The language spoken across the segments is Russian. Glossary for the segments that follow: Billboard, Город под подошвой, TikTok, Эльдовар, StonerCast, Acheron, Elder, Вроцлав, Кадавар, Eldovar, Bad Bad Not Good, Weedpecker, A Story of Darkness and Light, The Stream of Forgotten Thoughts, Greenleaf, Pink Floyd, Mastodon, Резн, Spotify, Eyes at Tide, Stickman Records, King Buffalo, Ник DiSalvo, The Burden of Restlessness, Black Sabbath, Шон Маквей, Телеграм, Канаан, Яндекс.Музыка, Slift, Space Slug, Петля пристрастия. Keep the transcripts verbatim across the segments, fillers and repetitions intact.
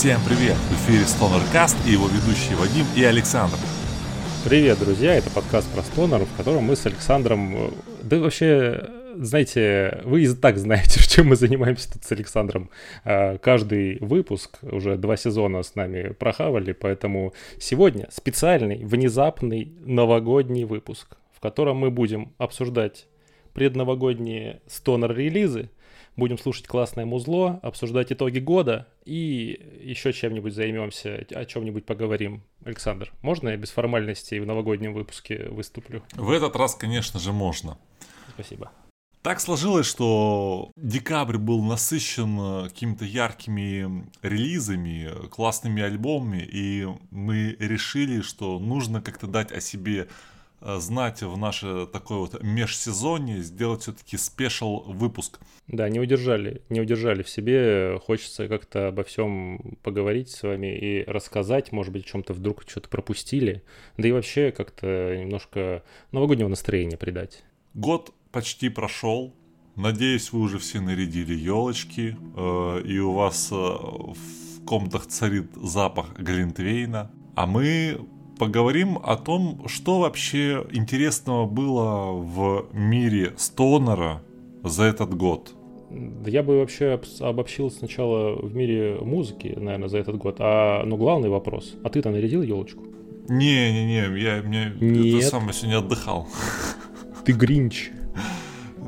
Всем привет! В эфире StonerCast и его ведущие Вадим и Александр. Привет, друзья! Это подкаст про стонеров, в котором мы с Александром... Да вообще, знаете, вы и так знаете, чем мы занимаемся тут с Александром. Каждый выпуск уже два сезона с нами прохавали, поэтому сегодня специальный, внезапный новогодний выпуск, в котором мы будем обсуждать предновогодние стонер-релизы, будем слушать классное музло, обсуждать итоги года и еще чем-нибудь займемся, о чем-нибудь поговорим. Александр, можно я без формальностей в новогоднем выпуске выступлю? В этот раз, конечно же, можно. Спасибо. Так сложилось, что декабрь был насыщен какими-то яркими релизами, классными альбомами, и мы решили, что нужно как-то дать о себе знать в наше такое вот межсезонье, сделать все-таки спешл выпуск. Да, не удержали, не удержали в себе. Хочется как-то обо всем поговорить с вами и рассказать, может быть, о чем-то вдруг что-то пропустили, да и вообще как-то немножко новогоднего настроения придать. Год почти прошел. Надеюсь, вы уже все нарядили елочки, э, и у вас э, в комнатах царит запах глинтвейна, а мы поговорим о том, что вообще интересного было в мире стонера за этот год. Я бы вообще обобщил сначала в мире музыки, наверное, за этот год. А, ну, главный вопрос. А ты-то нарядил елочку? Не-не-не, я, меня, я сам сегодня отдыхал. Ты гринч.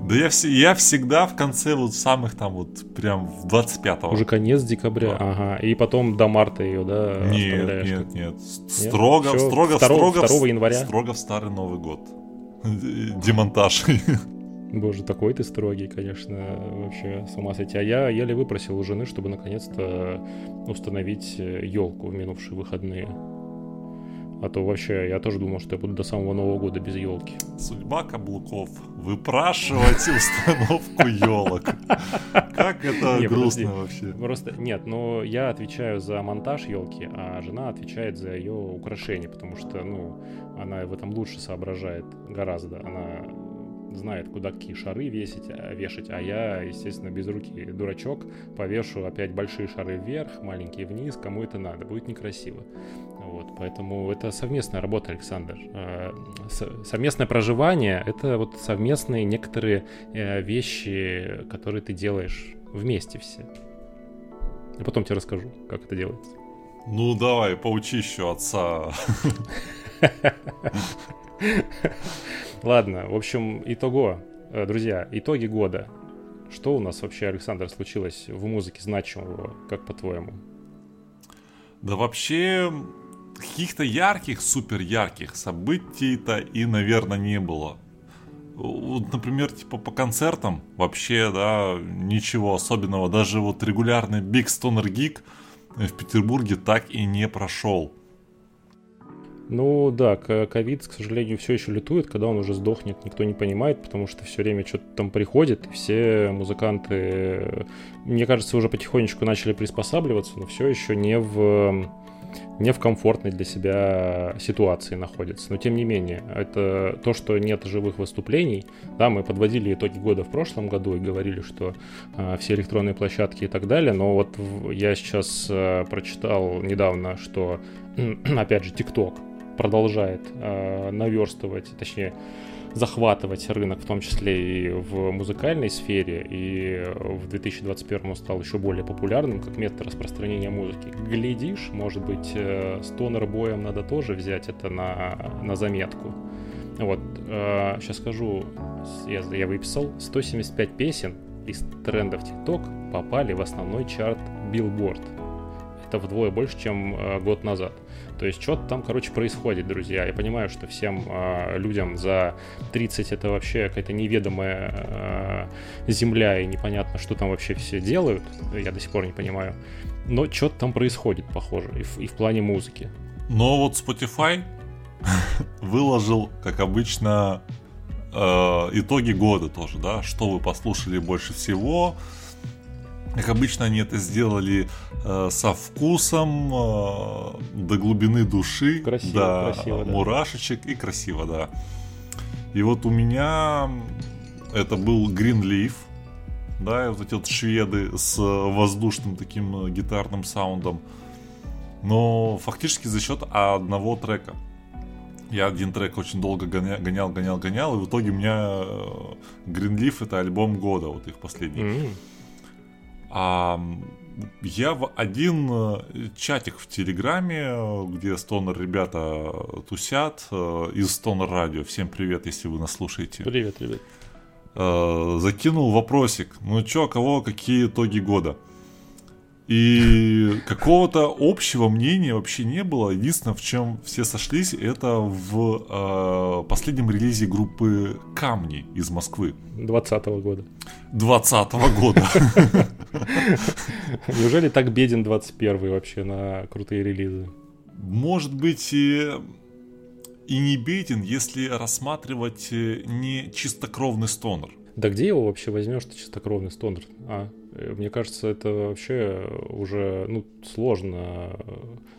Да я, я всегда в конце вот самых там вот прям двадцать пятого. Уже конец декабря, да. Ага, и потом до марта ее, да? Нет, нет, как... нет, строго, нет? строго, второго, строго, второго января. Строго в старый Новый год, демонтаж. Боже, такой ты строгий, конечно, вообще с ума сойти. А я еле выпросил у жены, чтобы наконец-то установить елку в минувшие выходные. А то вообще, я тоже думал, что я буду до самого Нового года без елки. Судьба каблуков. Выпрашивать установку елок. Как это грустно вообще. Просто нет, но я отвечаю за монтаж елки, а жена отвечает за ее украшение, потому что, ну, она в этом лучше соображает гораздо. Она знает, куда какие шары весить, вешать, а я, естественно, без руки дурачок, повешу опять большие шары вверх, маленькие вниз, кому это надо, будет некрасиво. Вот, поэтому это совместная работа, Александр. Совместное проживание — это вот совместные некоторые вещи, которые ты делаешь вместе все. Я потом тебе расскажу, как это делается. Ну давай, поучи еще отца. Ладно, в общем, итого, друзья, итоги года. Что у нас вообще, Александр, случилось в музыке значимого, как по-твоему? Да вообще, каких-то ярких, супер ярких событий-то и, наверное, не было. Вот, например, типа по концертам вообще, да, ничего особенного. Даже вот регулярный Big Stoner Geek в Петербурге так и не прошел. Ну да, ковид, к сожалению, все еще лютует, когда он уже сдохнет, никто не понимает, потому что все время что-то там приходит, и все музыканты, мне кажется, уже потихонечку начали приспосабливаться, но все еще не в, не в комфортной для себя ситуации находятся. Но тем не менее, это то, что нет живых выступлений. Да, мы подводили итоги года в прошлом году и говорили, что э, все электронные площадки и так далее, но вот я сейчас э, прочитал недавно, что, опять же, TikTok продолжает э, наверстывать, точнее, захватывать рынок, в том числе и в музыкальной сфере, и в две тысячи двадцать первом он стал еще более популярным как метод распространения музыки. Глядишь, может быть, э, стонер-боем надо тоже взять это на, на заметку. Вот, э, сейчас скажу, я, я выписал, сто семьдесят пять песен из трендов TikTok попали в основной чарт Billboard. Это вдвое больше, чем э, год назад. То есть что-то там, короче, происходит, друзья. Я понимаю, что всем э, людям за тридцать это вообще какая-то неведомая э, земля, и непонятно, что там вообще все делают. Я до сих пор не понимаю. Но что-то там происходит, похоже, и в, и в плане музыки. Но вот Spotify выложил, как обычно, э, итоги года тоже, да? Что вы послушали больше всего. Как обычно, они это сделали э, со вкусом, э, до глубины души, красиво, до красиво, мурашечек, да. И красиво, да. И вот у меня это был Greenleaf, да, и вот эти вот шведы с воздушным таким гитарным саундом. но фактически за счет одного трека. Я один трек очень долго гонял, гонял, гонял, и в итоге у меня Greenleaf — это альбом года, вот их последний. Mm-hmm. А, я в один чатик в Телеграме, где стонер ребята тусят, из Стонер Радио, всем привет, если вы нас слушаете. Привет, ребят. А, закинул вопросик, ну чё, кого, какие итоги года? И какого-то общего мнения вообще не было. Единственное, в чем все сошлись, это в э, последнем релизе группы «Камни» из Москвы. двадцатого года. двадцатого года. Неужели так беден двадцать первый вообще на крутые релизы? Может быть, и... и не беден, если рассматривать не чистокровный стонер. Да где его вообще возьмешь-то, чистокровный стонер? А? Мне кажется, это вообще уже, ну, сложно,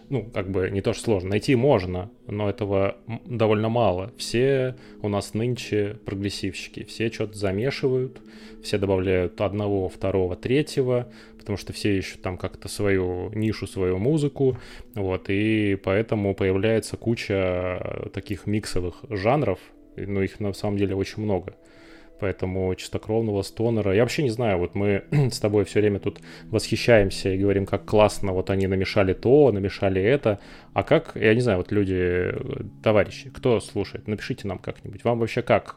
ну, как бы не то, что сложно, найти можно, но этого довольно мало. Все у нас нынче прогрессивщики, все что-то замешивают, все добавляют одного, второго, третьего, потому что все ищут там как-то свою нишу, свою музыку, вот, и поэтому появляется куча таких миксовых жанров, но их на самом деле очень много. Поэтому чистокровного стонера... Я вообще не знаю, вот мы с тобой все время тут восхищаемся и говорим, как классно, вот они намешали то, намешали это. А как, я не знаю, вот люди, товарищи, кто слушает, напишите нам как-нибудь. Вам вообще как?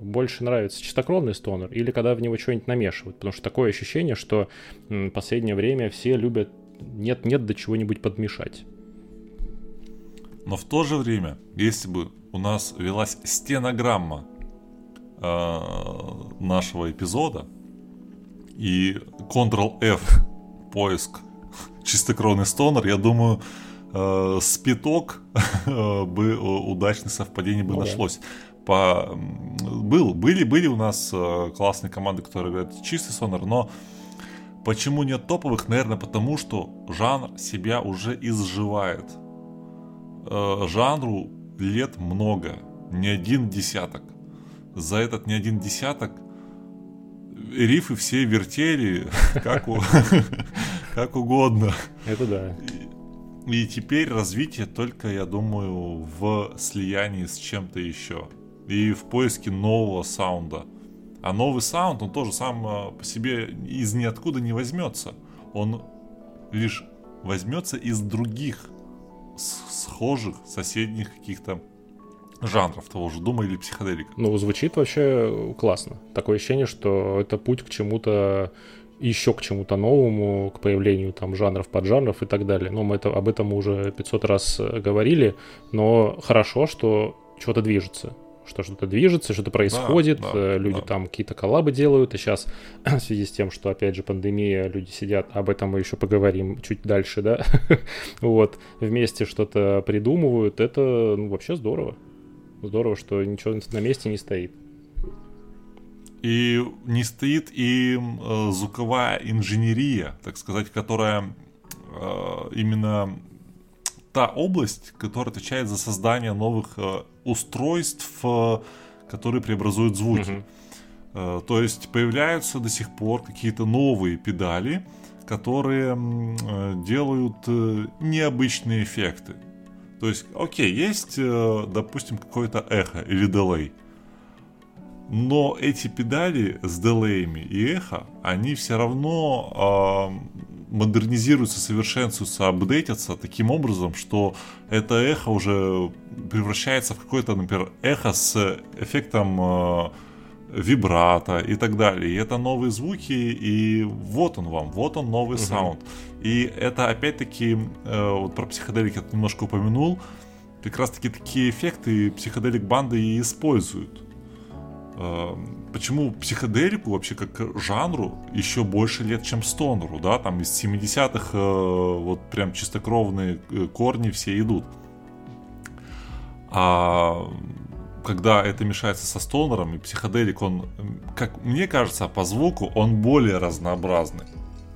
Больше нравится чистокровный стонер или когда в него что-нибудь намешивают? Потому что такое ощущение, что в последнее время все любят нет-нет до чего-нибудь подмешать. Но в то же время, если бы у нас велась стенограмма нашего эпизода и контрол эф поиск чистокровный стонер, я думаю, э, спиток бы удачное совпадение бы ну, нашлось. Да. По, был, были, были у нас классные команды, которые говорят чистый стонер, но почему нет топовых? Наверное, потому что жанр себя уже изживает. Э, жанру лет много, не один десяток. За этот не один десяток рифы все вертели как угодно. Это да. И теперь развитие только, я думаю, в слиянии с чем-то еще и в поиске нового саунда. А новый саунд, он тоже сам по себе из ниоткуда не возьмется. Он лишь возьмется из других схожих, соседних каких-то жанров того же дума или психоделика. Ну, звучит вообще классно. Такое ощущение, что это путь к чему-то, еще к чему-то новому, к появлению там жанров, поджанров и так далее. Ну, мы это, об этом уже пятьсот раз говорили, но хорошо, что что-то движется. Что что-то движется, что-то происходит, да, да, люди да. там какие-то коллабы делают, и сейчас в связи с тем, что, опять же, пандемия, люди сидят, об этом мы еще поговорим чуть дальше, да, вот, вместе что-то придумывают, это, ну, вообще здорово. Здорово, что ничего на месте не стоит. И не стоит и э, звуковая инженерия, так сказать, которая э, именно та область, которая отвечает за создание новых э, устройств, э, которые преобразуют звуки. Mm-hmm. Э, то есть появляются до сих пор какие-то новые педали, которые э, делают э, необычные эффекты. То есть, окей, есть, допустим, какое-то эхо или дилей, но эти педали с дилеями и эхо, они все равно э, модернизируются, совершенствуются, апдейтятся таким образом, что это эхо уже превращается в какое-то, например, эхо с эффектом э, вибрато и так далее. И это новые звуки, и вот он вам, вот он новый uh-huh. саунд. И это опять-таки, э, вот про психоделик я немножко упомянул, как раз-таки такие эффекты психоделик-банды и используют. Э, почему психоделику вообще как жанру еще больше лет, чем стонеру, да, там из семидесятых э, вот прям чистокровные корни все идут. А... когда это мешается со стонером, и психоделик, он, как мне кажется, по звуку, он более разнообразный.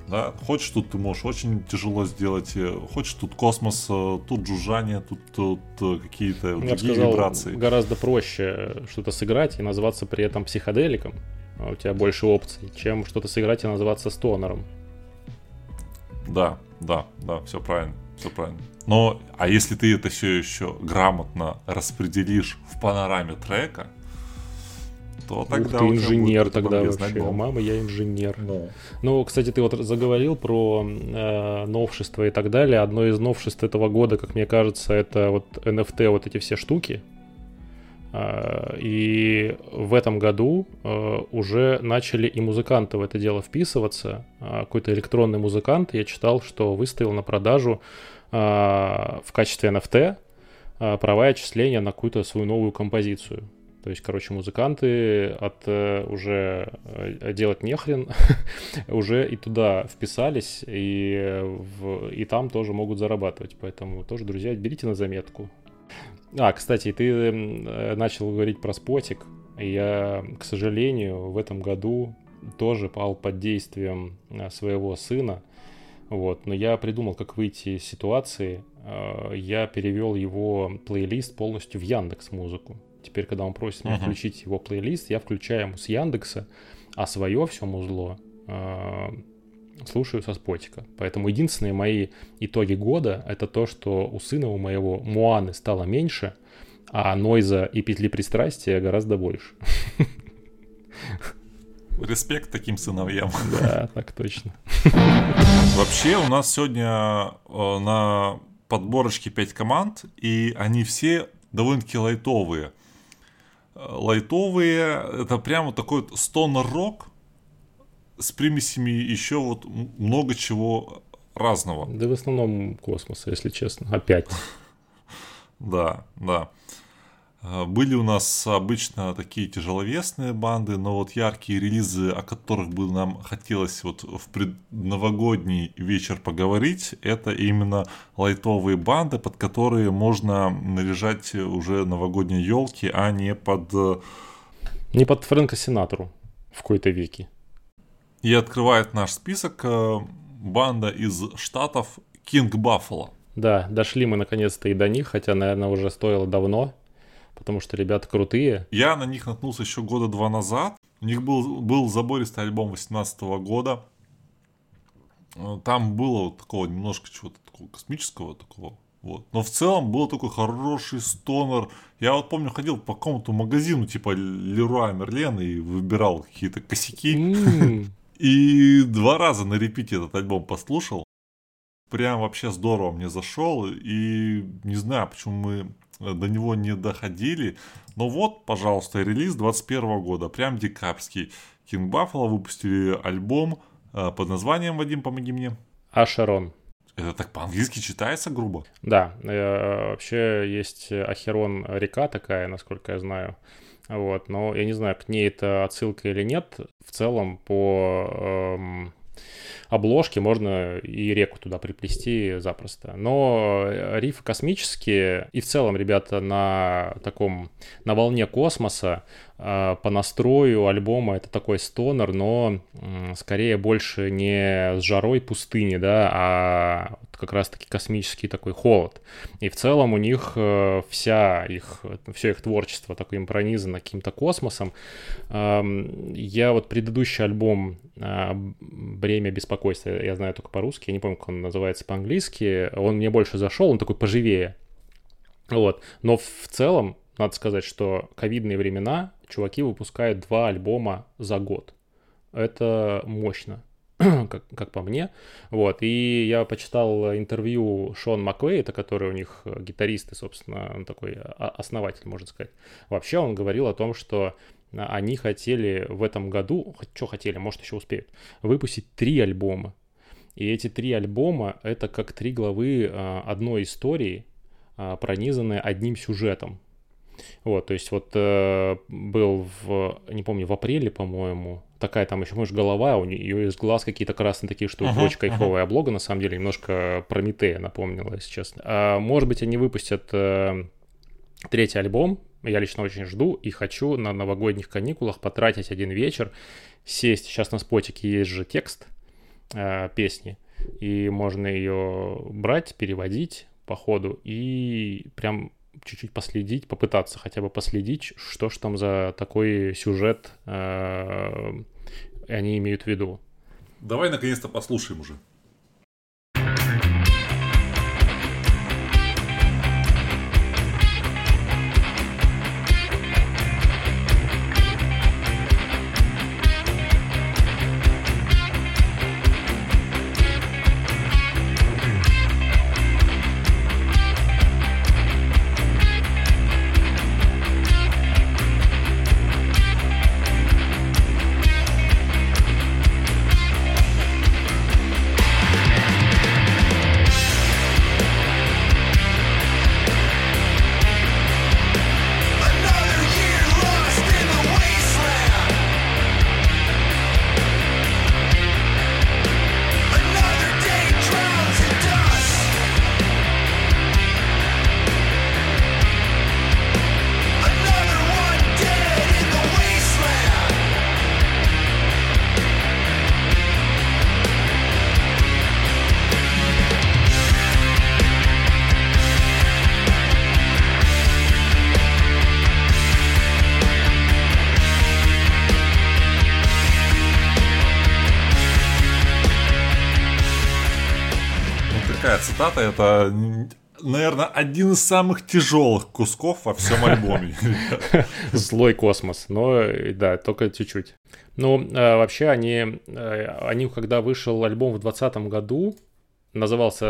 Да? Хочешь тут ты можешь очень тяжело сделать, хочешь тут космос, тут жужжание, тут, тут какие-то я другие сказал, вибрации. Гораздо проще что-то сыграть и назваться при этом психоделиком, а у тебя больше опций, чем что-то сыграть и назваться стонером. Да, да, да, все правильно. Все правильно. Но, а если ты это все еще грамотно распределишь в панораме трека, то тогда... Ух, ты инженер тогда вообще. Мама, я инженер. Да. Ну, кстати, ты вот заговорил про э, новшества и так далее. Одно из новшеств этого года, как мне кажется, это вот эн эф ти, вот эти все штуки. Э, и в этом году э, уже начали и музыканты в это дело вписываться. Э, какой-то электронный музыкант, я читал, что выставил на продажу э, в качестве эн эф ти э, права и отчисления на какую-то свою новую композицию. То есть, короче, музыканты от э, уже э, делать нехрен, уже и туда вписались, и, в, и там тоже могут зарабатывать. Поэтому тоже, друзья, берите на заметку. А, кстати, ты начал говорить про спотик. Я, к сожалению, в этом году тоже пал под действием своего сына. Вот. Но я придумал, как выйти из ситуации. Я перевел его плейлист полностью в Яндекс.Музыку. Теперь, когда он просит меня uh-huh. включить его плейлист, я включаю ему с Яндекса, а свое все музло э, слушаю со спотика. Поэтому единственные мои итоги года — это то, что у сына у моего Муаны стало меньше, а Нойза и Петли пристрастия гораздо больше. Респект таким сыновьям. Да, так точно. Вообще у нас сегодня на подборочке пять команд, и они все довольно-таки лайтовые. Лайтовые, это прямо такой вот стонер-рок с примесями еще вот много чего разного. Да в основном космоса, если честно. Опять. Да, да. Были у нас обычно такие тяжеловесные банды, но вот яркие релизы, о которых бы нам хотелось вот в предновогодний вечер поговорить, это именно лайтовые банды, под которые можно наряжать уже новогодние елки, а не под... Не под Фрэнка Синатру в какой-то веке. И открывает наш список банда из штатов King Buffalo. Да, дошли мы наконец-то и до них, хотя, наверное, уже стоило давно. Потому что ребята крутые. Я на них наткнулся еще года два назад. У них был, был забористый альбом восемнадцатого года. Там было вот такого немножко чего-то такого космического такого. Вот. Но в целом был такой хороший стонер. Я вот помню, ходил по какому-то магазину типа Леруа Мерлен и выбирал какие-то косяки. Mm. И два раза на репите этот альбом послушал. Прям вообще здорово мне зашел. И не знаю, почему мы... до него не доходили. Но вот, пожалуйста, релиз двадцать первого года. Прям декабрьский. King Buffalo выпустили альбом э, под названием, Вадим, помоги мне. Acheron. Это так по-английски читается грубо? Да. Э, вообще есть Acheron река такая, насколько я знаю. Вот. Но я не знаю, к ней это отсылка или нет. В целом по... Эм... обложки можно и реку туда приплести запросто. Но рифы космические, и в целом ребята на таком, на волне космоса, по настрою альбома это такой стонер, но скорее больше не с жарой пустыни, да, а как раз-таки космический такой холод. И в целом у них вся их, все их творчество такое пронизано каким-то космосом. Я вот предыдущий альбом «Бремя беспокойства», я знаю только по-русски, я не помню, как он называется по-английски, он мне больше зашел, он такой поживее. Вот. Но в целом надо сказать, что ковидные времена, чуваки выпускают два альбома за год. Это мощно, как, как по мне. Вот. И я почитал интервью Шон Маквей, это который у них гитарист и, собственно, он такой основатель, можно сказать. Вообще он говорил о том, что они хотели в этом году, что хотели, может, еще успеют, выпустить три альбома. И эти три альбома — это как три главы одной истории, пронизанные одним сюжетом. Вот, то есть вот э, был, в, не помню, в апреле, по-моему, такая там еще, помнишь, голова, у нее из глаз какие-то красные такие штуки, ага, очень кайфовая ага. облога, на самом деле, немножко Прометея напомнила, если честно. А, может быть, они выпустят э, третий альбом, я лично очень жду и хочу на новогодних каникулах потратить один вечер, сесть, сейчас на спотике есть же текст э, песни, и можно ее брать, переводить по ходу и прям... чуть-чуть последить, попытаться хотя бы последить, что ж там за такой сюжет они имеют в виду. Давай наконец-то послушаем уже. крутая цитата. Это, наверное, один из самых тяжелых кусков во всем альбоме. Злой космос. Но да, только чуть-чуть. Ну, вообще, они, они, когда вышел альбом в двадцатом году, назывался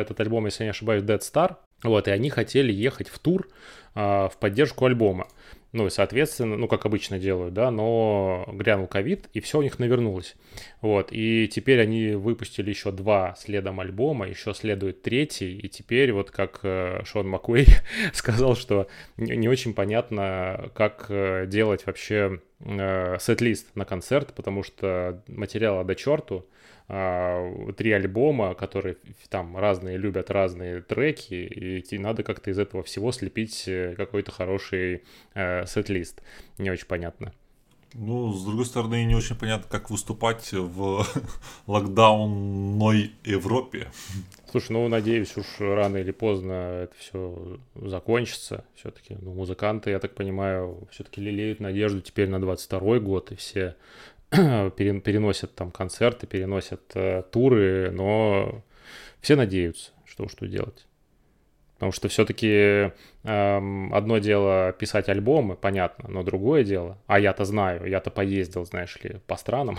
этот альбом, если я не ошибаюсь, Dead Star. Вот, и они хотели ехать в тур в поддержку альбома. Ну и, соответственно, ну, как обычно делают, да, но грянул ковид, и все у них навернулось. Вот, и теперь они выпустили еще два следом альбома, еще следует третий, и теперь вот как Шон Маквей сказал, что не очень понятно, как делать вообще сет-лист на концерт, потому что материала до черту, три альбома, которые там разные любят разные треки, и надо как-то из этого всего слепить какой-то хороший э, сет-лист. Не очень понятно. Ну, с другой стороны, не очень понятно, как выступать в локдаунной Европе. Слушай, ну, надеюсь, уж рано или поздно это все закончится. Все-таки, ну, музыканты, я так понимаю, все-таки лелеют надежду теперь на двадцать второй год, и все переносят там концерты, переносят э, туры, но все надеются, что уж тут делать. Потому что все-таки э, одно дело писать альбомы, понятно, но другое дело, а я-то знаю, я-то поездил, знаешь ли, по странам.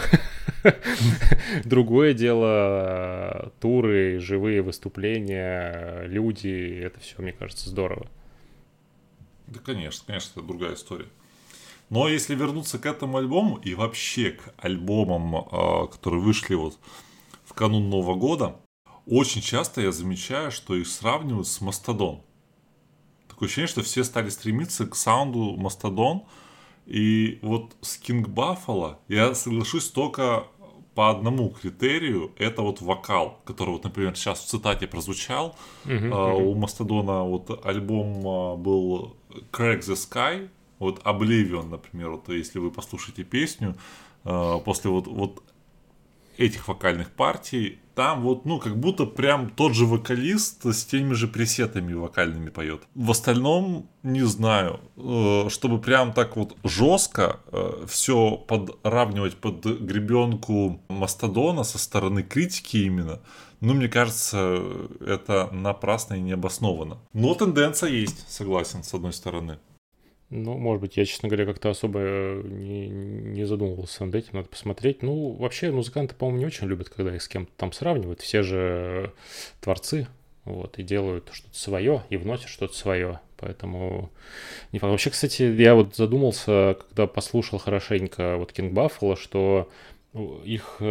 Другое дело туры, живые выступления, люди, это все, мне кажется, здорово. Да, конечно, конечно, это другая история. Но если вернуться к этому альбому и вообще к альбомам, которые вышли вот в канун Нового года, очень часто я замечаю, что их сравнивают с Mastodon. Такое ощущение, что все стали стремиться к саунду Mastodon. И вот с King Buffalo я соглашусь только по одному критерию. Это вот вокал, который, вот, например, сейчас в цитате прозвучал. Mm-hmm, mm-hmm. У Mastodon вот альбом был Crack the Sky. Вот Oblivion, например, вот если вы послушаете песню, э, после вот, вот этих вокальных партий, там вот, ну, как будто прям тот же вокалист с теми же пресетами вокальными поет. В остальном, не знаю, э, чтобы прям так вот жестко э, все подравнивать под гребенку Мастодона со стороны критики именно, ну, мне кажется, это напрасно и необоснованно. Но тенденция есть, согласен, с одной стороны. Ну, может быть, я, честно говоря, как-то особо не, не задумывался над этим, надо посмотреть. Ну, вообще, музыканты, по-моему, не очень любят, когда их с кем-то там сравнивают. Все же творцы, вот, и делают что-то свое, и вносят что-то свое. Поэтому... Вообще, кстати, я вот задумался, когда послушал хорошенько вот King Buffalo, что их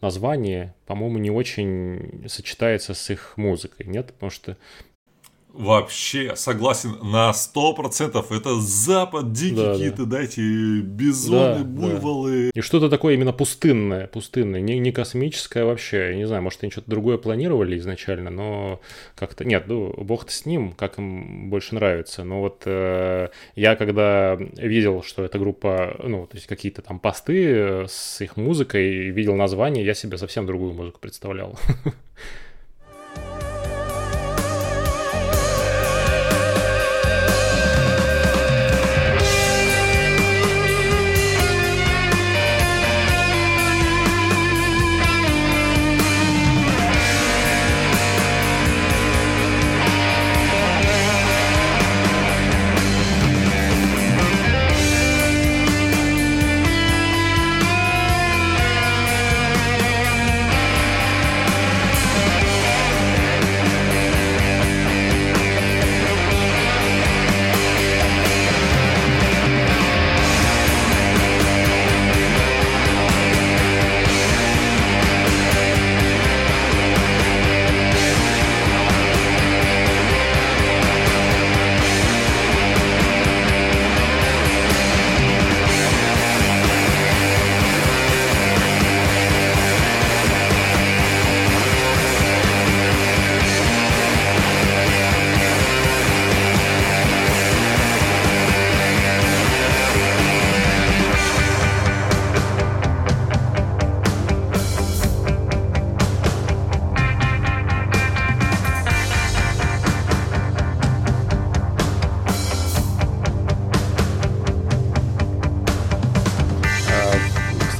название, по-моему, не очень сочетается с их музыкой, нет? Потому что... Вообще, согласен, на сто процентов. Это запад, дикие да, какие-то, да. дайте, бизоны, да, буйволы. Да. И что-то такое именно пустынное, пустынное, не, не космическое вообще. Я не знаю, может, они что-то другое планировали изначально, но как-то... Нет, ну, бог-то с ним, как им больше нравится. Но вот э, я когда видел, что эта группа, ну, то есть какие-то там посты с их музыкой, видел название, я себе совсем другую музыку представлял.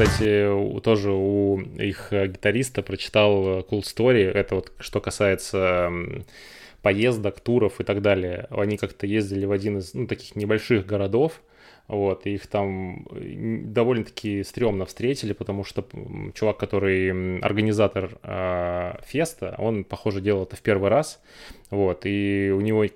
кстати, тоже у их гитариста прочитал Cool Story. Это вот что касается поездок, туров и так далее. Они как-то ездили в один из, ну, таких небольших городов. Вот, их там довольно-таки стрёмно встретили, потому что чувак, который организатор э, феста, он, похоже, делал это в первый раз, вот, и у него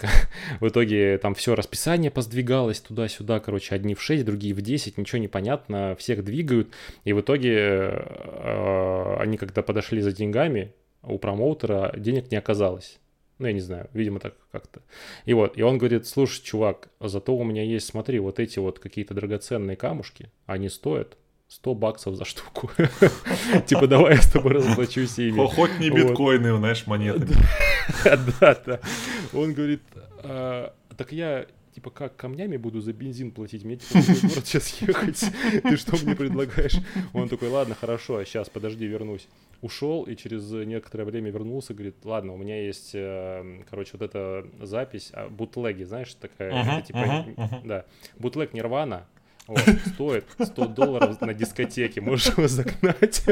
в итоге там все расписание поздвигалось туда-сюда, короче, одни в шесть, другие в десять, ничего не понятно, всех двигают, и в итоге э, они, когда подошли за деньгами, у промоутера денег не оказалось. Ну, я не знаю, видимо, так как-то. И вот, и он говорит: слушай, чувак, зато у меня есть, смотри, вот эти вот какие-то драгоценные камушки, они стоят сто баксов за штуку. Типа, давай я с тобой разоблачусь ими. Хоть не биткоины, знаешь, монеты. Да, да. Он говорит: так я... типа, как, камнями буду за бензин платить? Мне типа в город сейчас ехать. Ты что мне предлагаешь? Он такой: ладно, хорошо, сейчас, подожди, вернусь. Ушел и через некоторое время вернулся, говорит: ладно, у меня есть, короче, вот эта запись, бутлеги, знаешь, такая, uh-huh, это, типа, uh-huh, uh-huh. да, бутлег Нирвана. Вот, стоит сто долларов на дискотеке, можешь его загнать.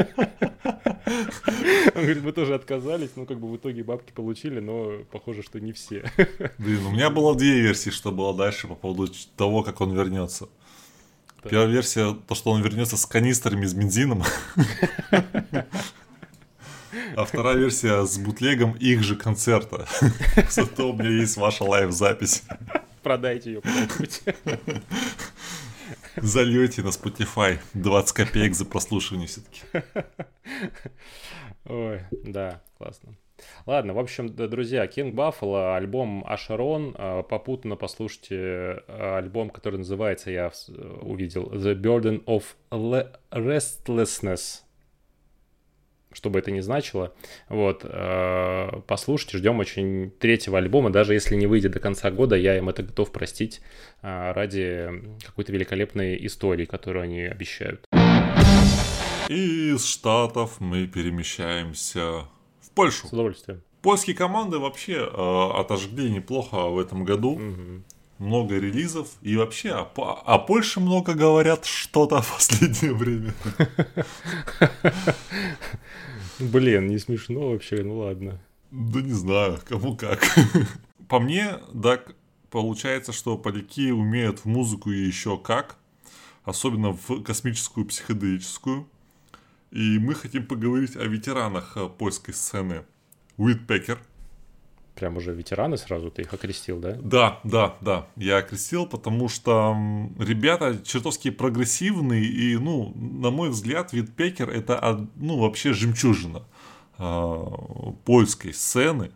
Он говорит: мы тоже отказались, но как бы в итоге бабки получили, но похоже, что не все. Блин, у меня было две версии, что было дальше по поводу того, как он вернется. Да. Первая версия, то, что он вернется с канистрами с бензином. А вторая версия с бутлегом их же концерта. Зато у меня есть ваша лайв-запись. Продайте ее куда-нибудь. Зальете на Spotify двадцать копеек за прослушивание все-таки. Ой, да, классно. Ладно, в общем, друзья, King Buffalo, альбом Acheron. Попутно послушайте альбом, который называется, я увидел, The Burden of Restlessness. Что бы это ни значило. Вот, послушайте, ждем очень третьего альбома. Даже если не выйдет до конца года, я им это готов простить ради какой-то великолепной истории, которую они обещают. И из Штатов мы перемещаемся в Польшу. С удовольствием. Польские команды вообще э, отожгли неплохо в этом году. Угу. Много релизов. И вообще о, о Польше много говорят что-то в последнее время. Блин, не смешно вообще, ну ладно. Да не знаю, кому как. По мне, да, получается, что поляки умеют в музыку и еще как. Особенно в космическую, психоделическую. И мы хотим поговорить о ветеранах польской сцены. Weedpecker. Прям уже ветераны сразу, ты их окрестил, да? Да, да, да, я окрестил, потому что ребята чертовски прогрессивные. И, ну, на мой взгляд, Weedpecker — это, ну, вообще жемчужина э, польской сцены,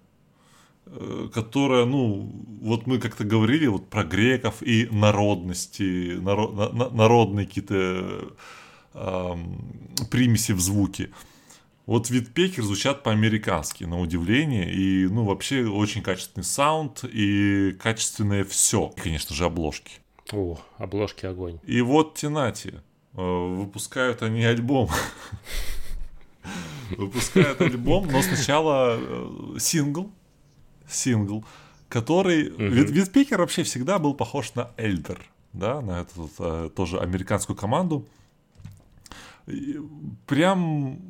э, которая, ну, вот мы как-то говорили вот про греков и народности, наро- на- на- народные какие-то э, примеси в звуке. Вот Weedpecker звучат по-американски, на удивление, и, ну, вообще очень качественный саунд и качественное все. И, конечно же, обложки. О, обложки огонь. И вот Тинати. Выпускают они альбом. Выпускают альбом, но сначала сингл, сингл, который... Weedpecker вообще всегда был похож на Elder, да, на эту тоже американскую команду. Прям...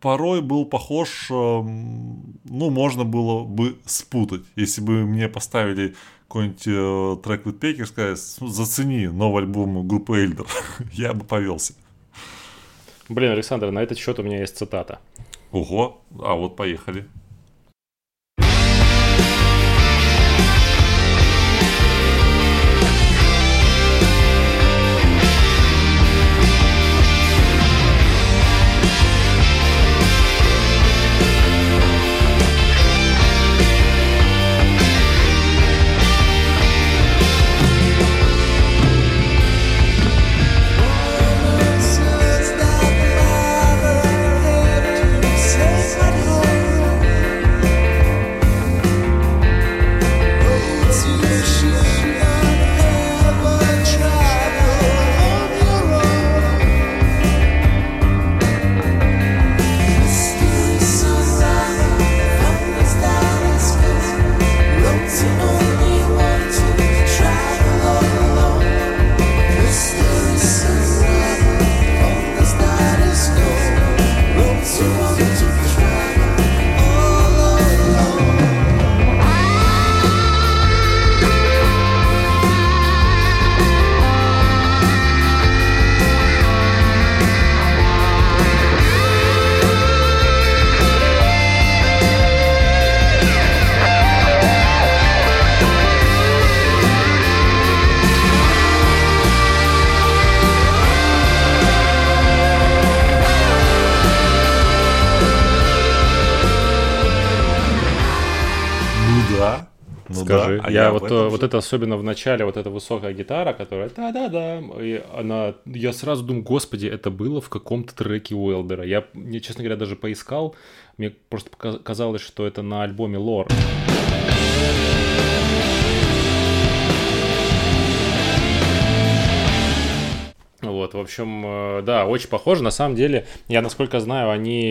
порой был похож, ну, можно было бы спутать. Если бы мне поставили какой-нибудь трек Weedpecker и сказали: зацени новый альбом группы Elder, я бы повелся. Блин, Александр, на этот счет у меня есть цитата. Ого, а вот поехали. скажи. Да, а я я вот, вот это особенно в начале, вот эта высокая гитара, которая да-да-да, и она, я сразу думаю, господи, это было в каком-то треке у Элдера. Я, я, честно говоря, даже поискал, мне просто казалось, что это на альбоме Лор. Вот, в общем, да, очень похоже. На самом деле, я, насколько знаю, они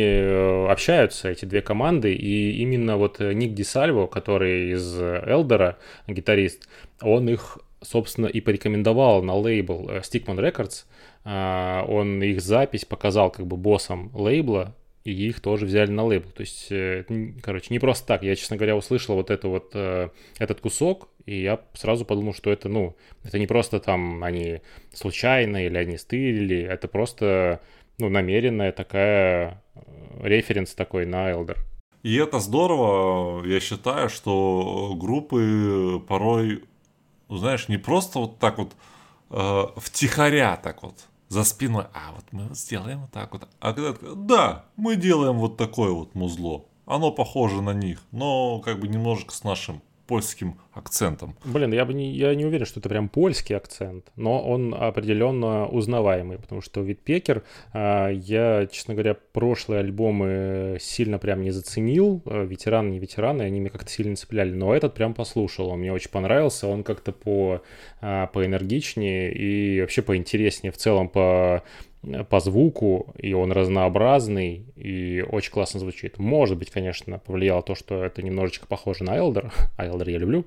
общаются, эти две команды, и именно вот Ник DiSalvo, который из Элдора, гитарист, он их, собственно, и порекомендовал на лейбл Stickman Records. Он их запись показал как бы боссам лейбла, и их тоже взяли на лейбл. То есть, короче, не просто так. Я, честно говоря, услышал вот, эту вот этот кусок, и я сразу подумал, что это, ну, это не просто там они случайно или они стырили, это просто, ну, намеренная такая референс такой на Elder. И это здорово, я считаю, что группы порой, знаешь, не просто вот так вот э, втихаря так вот за спиной, а вот мы сделаем вот так вот, а когда да, мы делаем вот такое вот музло, оно похоже на них, но как бы немножечко с нашим польским акцентом. Блин, я бы не, я не уверен, что это прям польский акцент, но он определенно узнаваемый, потому что Weedpecker, я, честно говоря, прошлые альбомы сильно прям не заценил, ветераны, не ветераны, они меня как-то сильно цепляли, но этот прям послушал, он мне очень понравился, он как-то по, поэнергичнее и вообще поинтереснее в целом по... по звуку, и он разнообразный, и очень классно звучит. Может быть, конечно, повлияло то, что это немножечко похоже на Elder, а Elder я люблю,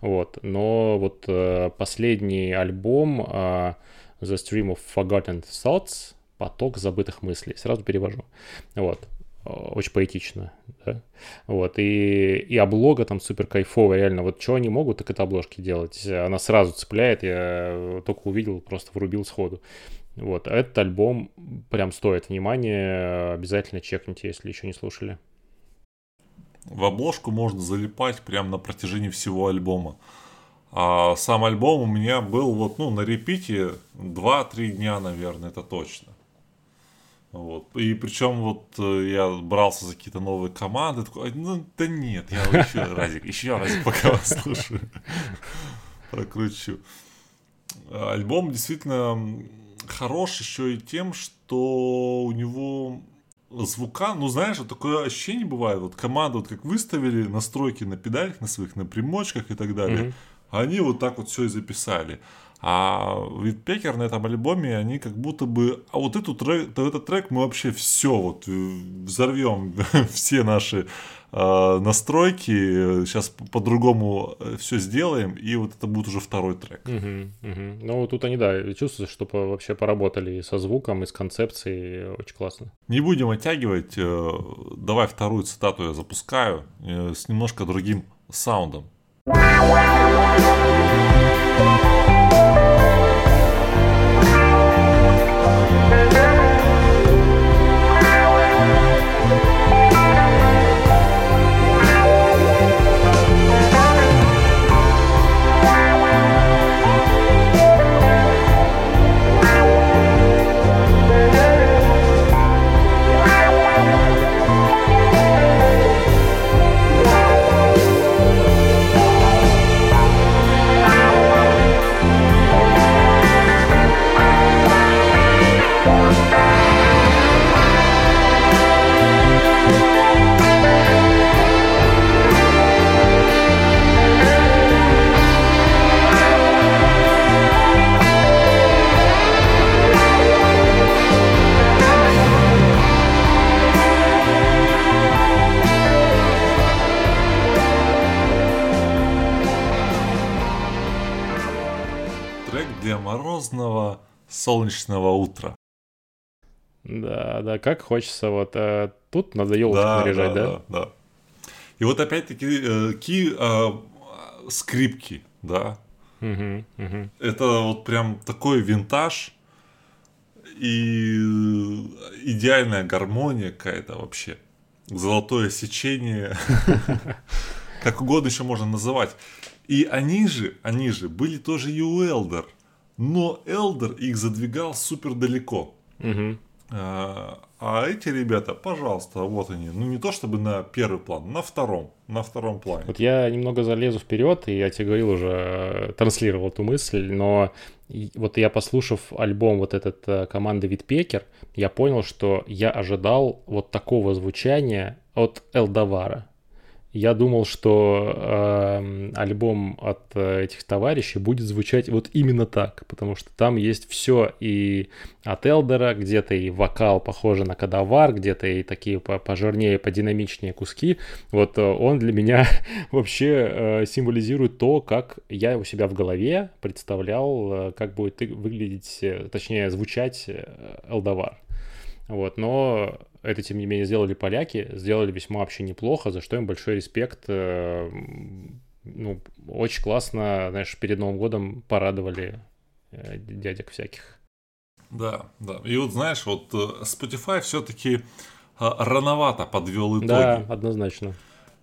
вот, но вот э, последний альбом э, The Stream of Forgotten Thoughts, поток забытых мыслей, сразу перевожу, вот, очень поэтично, да, вот, и, и обложка там супер кайфовая, реально, вот что они могут, так это обложки делать, она сразу цепляет, я только увидел, просто врубил сходу. Вот, этот альбом прям стоит внимания, обязательно чекните, если еще не слушали. В обложку можно залипать прям на протяжении всего альбома. А сам альбом у меня был вот, ну, на репите два-три дня, наверное, это точно. Вот. И причем вот я брался за какие-то новые команды, такой, ну, да нет, я его еще разик, еще разик пока вас слушаю, прокручу. Альбом действительно... хорош еще и тем, что у него звука, ну знаешь, вот такое ощущение бывает, вот команду вот как выставили настройки на педалях, на своих, на примочках и так далее, mm-hmm. они вот так вот все и записали. А Weedpecker на этом альбоме, они как будто бы, а вот эту трек, этот трек мы вообще все вот взорвем, все наши э, настройки, сейчас по-другому все сделаем, и вот это будет уже второй трек. Uh-huh, uh-huh. Ну тут они, да, чувствуется, что по- вообще поработали и со звуком, и с концепцией, очень классно. Не будем оттягивать, э, давай вторую цитату я запускаю э, с немножко другим саундом. Морозного солнечного утра. Да, да, как хочется. Вот а, тут надо елочку да, наряжать, да, да? Да, да. И вот опять-таки э, ки, э, скрипки, да. Угу, угу. Это вот прям такой винтаж и идеальная гармония какая-то вообще. Золотое сечение. Как угодно еще можно называть. И они же, они же были тоже и у Элдер. Но Элдер их задвигал супер далеко. Угу. А эти ребята, пожалуйста, вот они. Ну, не то чтобы на первый план, на втором. На втором плане. Вот я немного залезу вперед, и я тебе говорил уже, транслировал эту мысль, но вот я, послушав альбом вот этот команды Weedpecker, я понял, что я ожидал вот такого звучания от Элдовара. Я думал, что э, альбом от этих товарищей будет звучать вот именно так, потому что там есть все и от Элдера, где-то и вокал похож на Кадавар, где-то и такие пожирнее, подинамичнее куски. Вот он для меня вообще э, символизирует то, как я у себя в голове представлял, как будет выглядеть, точнее, звучать Элдовар. Вот, но это, тем не менее, сделали поляки, сделали весьма вообще неплохо, за что им большой респект. Ну, очень классно, знаешь, перед Новым годом порадовали дядек всяких. Да, да. И вот, знаешь, вот Spotify все-таки рановато подвел итоги. Да, однозначно.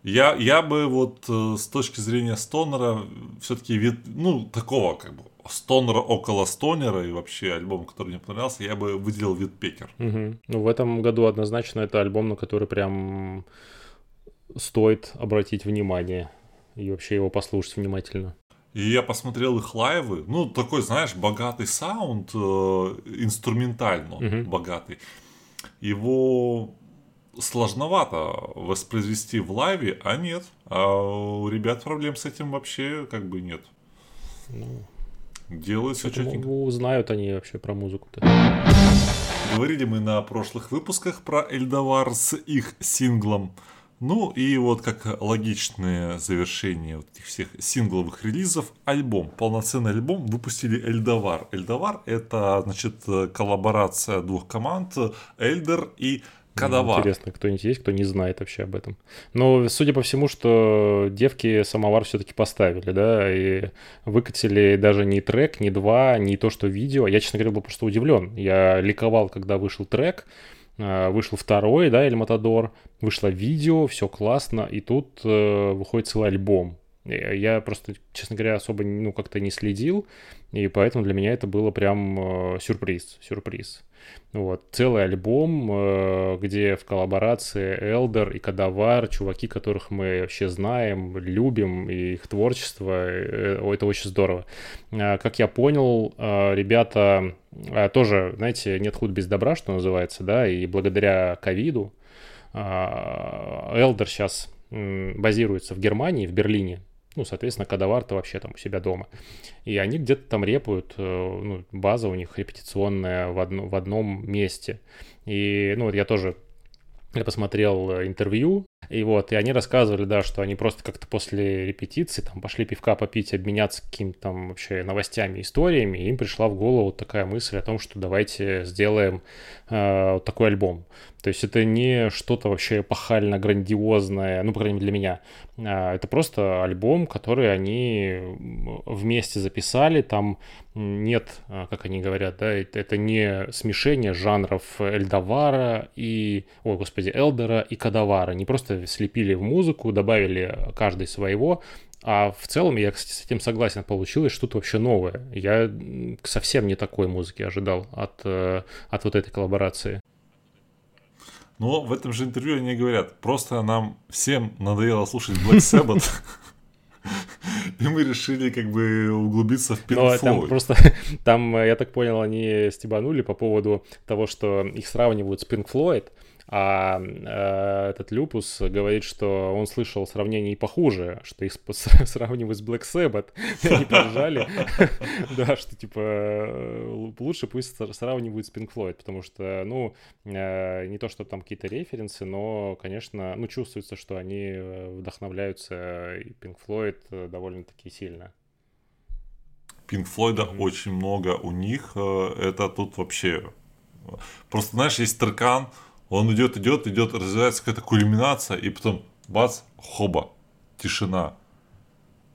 Я, я бы вот с точки зрения стонера все-таки, ну, такого как бы стонера около стонера и вообще альбом, который мне понравился, я бы выделил Weedpecker. Угу. Ну, в этом году однозначно это альбом, на который прям стоит обратить внимание и вообще его послушать внимательно. И я посмотрел их лайвы. Ну, такой, знаешь, богатый саунд, э, инструментально угу. богатый. Его... сложновато воспроизвести в лайве, а нет. А у ребят проблем с этим вообще как бы нет. Ну, делают все четенько. Узнают они вообще про музыку-то. Говорили мы на прошлых выпусках про Эльдовар с их синглом. Ну и вот как логичное завершение вот этих всех сингловых релизов, альбом, полноценный альбом выпустили Эльдовар. Эльдовар — это, значит, коллаборация двух команд Элдер и Кадавар. Интересно, кто-нибудь есть, кто не знает вообще об этом. Но, судя по всему, что девки самовар все-таки поставили, да, и выкатили даже не трек, не два, не то, что видео. Я, честно говоря, был просто удивлен. Я ликовал, когда вышел трек, вышел второй, да, Эль Матадор, вышло видео, все классно, и тут выходит целый альбом. Я просто, честно говоря, особо, ну, как-то не следил, и поэтому для меня это было прям сюрприз, сюрприз. Вот, целый альбом, где в коллаборации Элдер и Кадавар, чуваки, которых мы вообще знаем, любим, и их творчество, это очень здорово. Как я понял, ребята тоже, знаете, нет худа без добра, что называется, да, и благодаря ковиду Элдер сейчас базируется в Германии, в Берлине. Ну, соответственно, Кадавар-то вообще там у себя дома. И они где-то там репают, ну, база у них репетиционная в, одно, в одном месте. И, ну, вот я тоже я посмотрел интервью, и вот, и они рассказывали, да, что они просто как-то после репетиции там пошли пивка попить, обменяться какими-то там вообще новостями, историями, и им пришла в голову вот такая мысль о том, что давайте сделаем э, вот такой альбом. То есть это не что-то вообще эпохально грандиозное, ну, по крайней мере, для меня. Э, это просто альбом, который они вместе записали, там нет, как они говорят, да, это не смешение жанров Эльдовара и, ой, господи, Элдера и Кадавара, не просто слепили в музыку, добавили каждый своего, а в целом, я, кстати, с этим согласен, получилось что-то вообще новое. Я совсем не такой музыки ожидал от, от вот этой коллаборации. Но в этом же интервью они говорят, просто нам всем надоело слушать Black Sabbath, и мы решили как бы углубиться в Pink Floyd. Там просто, там, я так понял, они стебанули по поводу того, что их сравнивают с Pink Floyd, а э, этот Люпус говорит, что он слышал сравнение и похуже, что их с- сравнивают с Black Sabbath, и они поржали, да, что типа лучше пусть сравнивают с Pink Floyd, потому что, ну, не то, что там какие-то референсы, но, конечно, ну, чувствуется, что они вдохновляются и Pink Floyd довольно-таки сильно. Pink Floyd'а очень много у них, это тут вообще... Просто, знаешь, есть Таркан, он идет, идет, идет, развивается какая-то кульминация, и потом бац, хоба, тишина.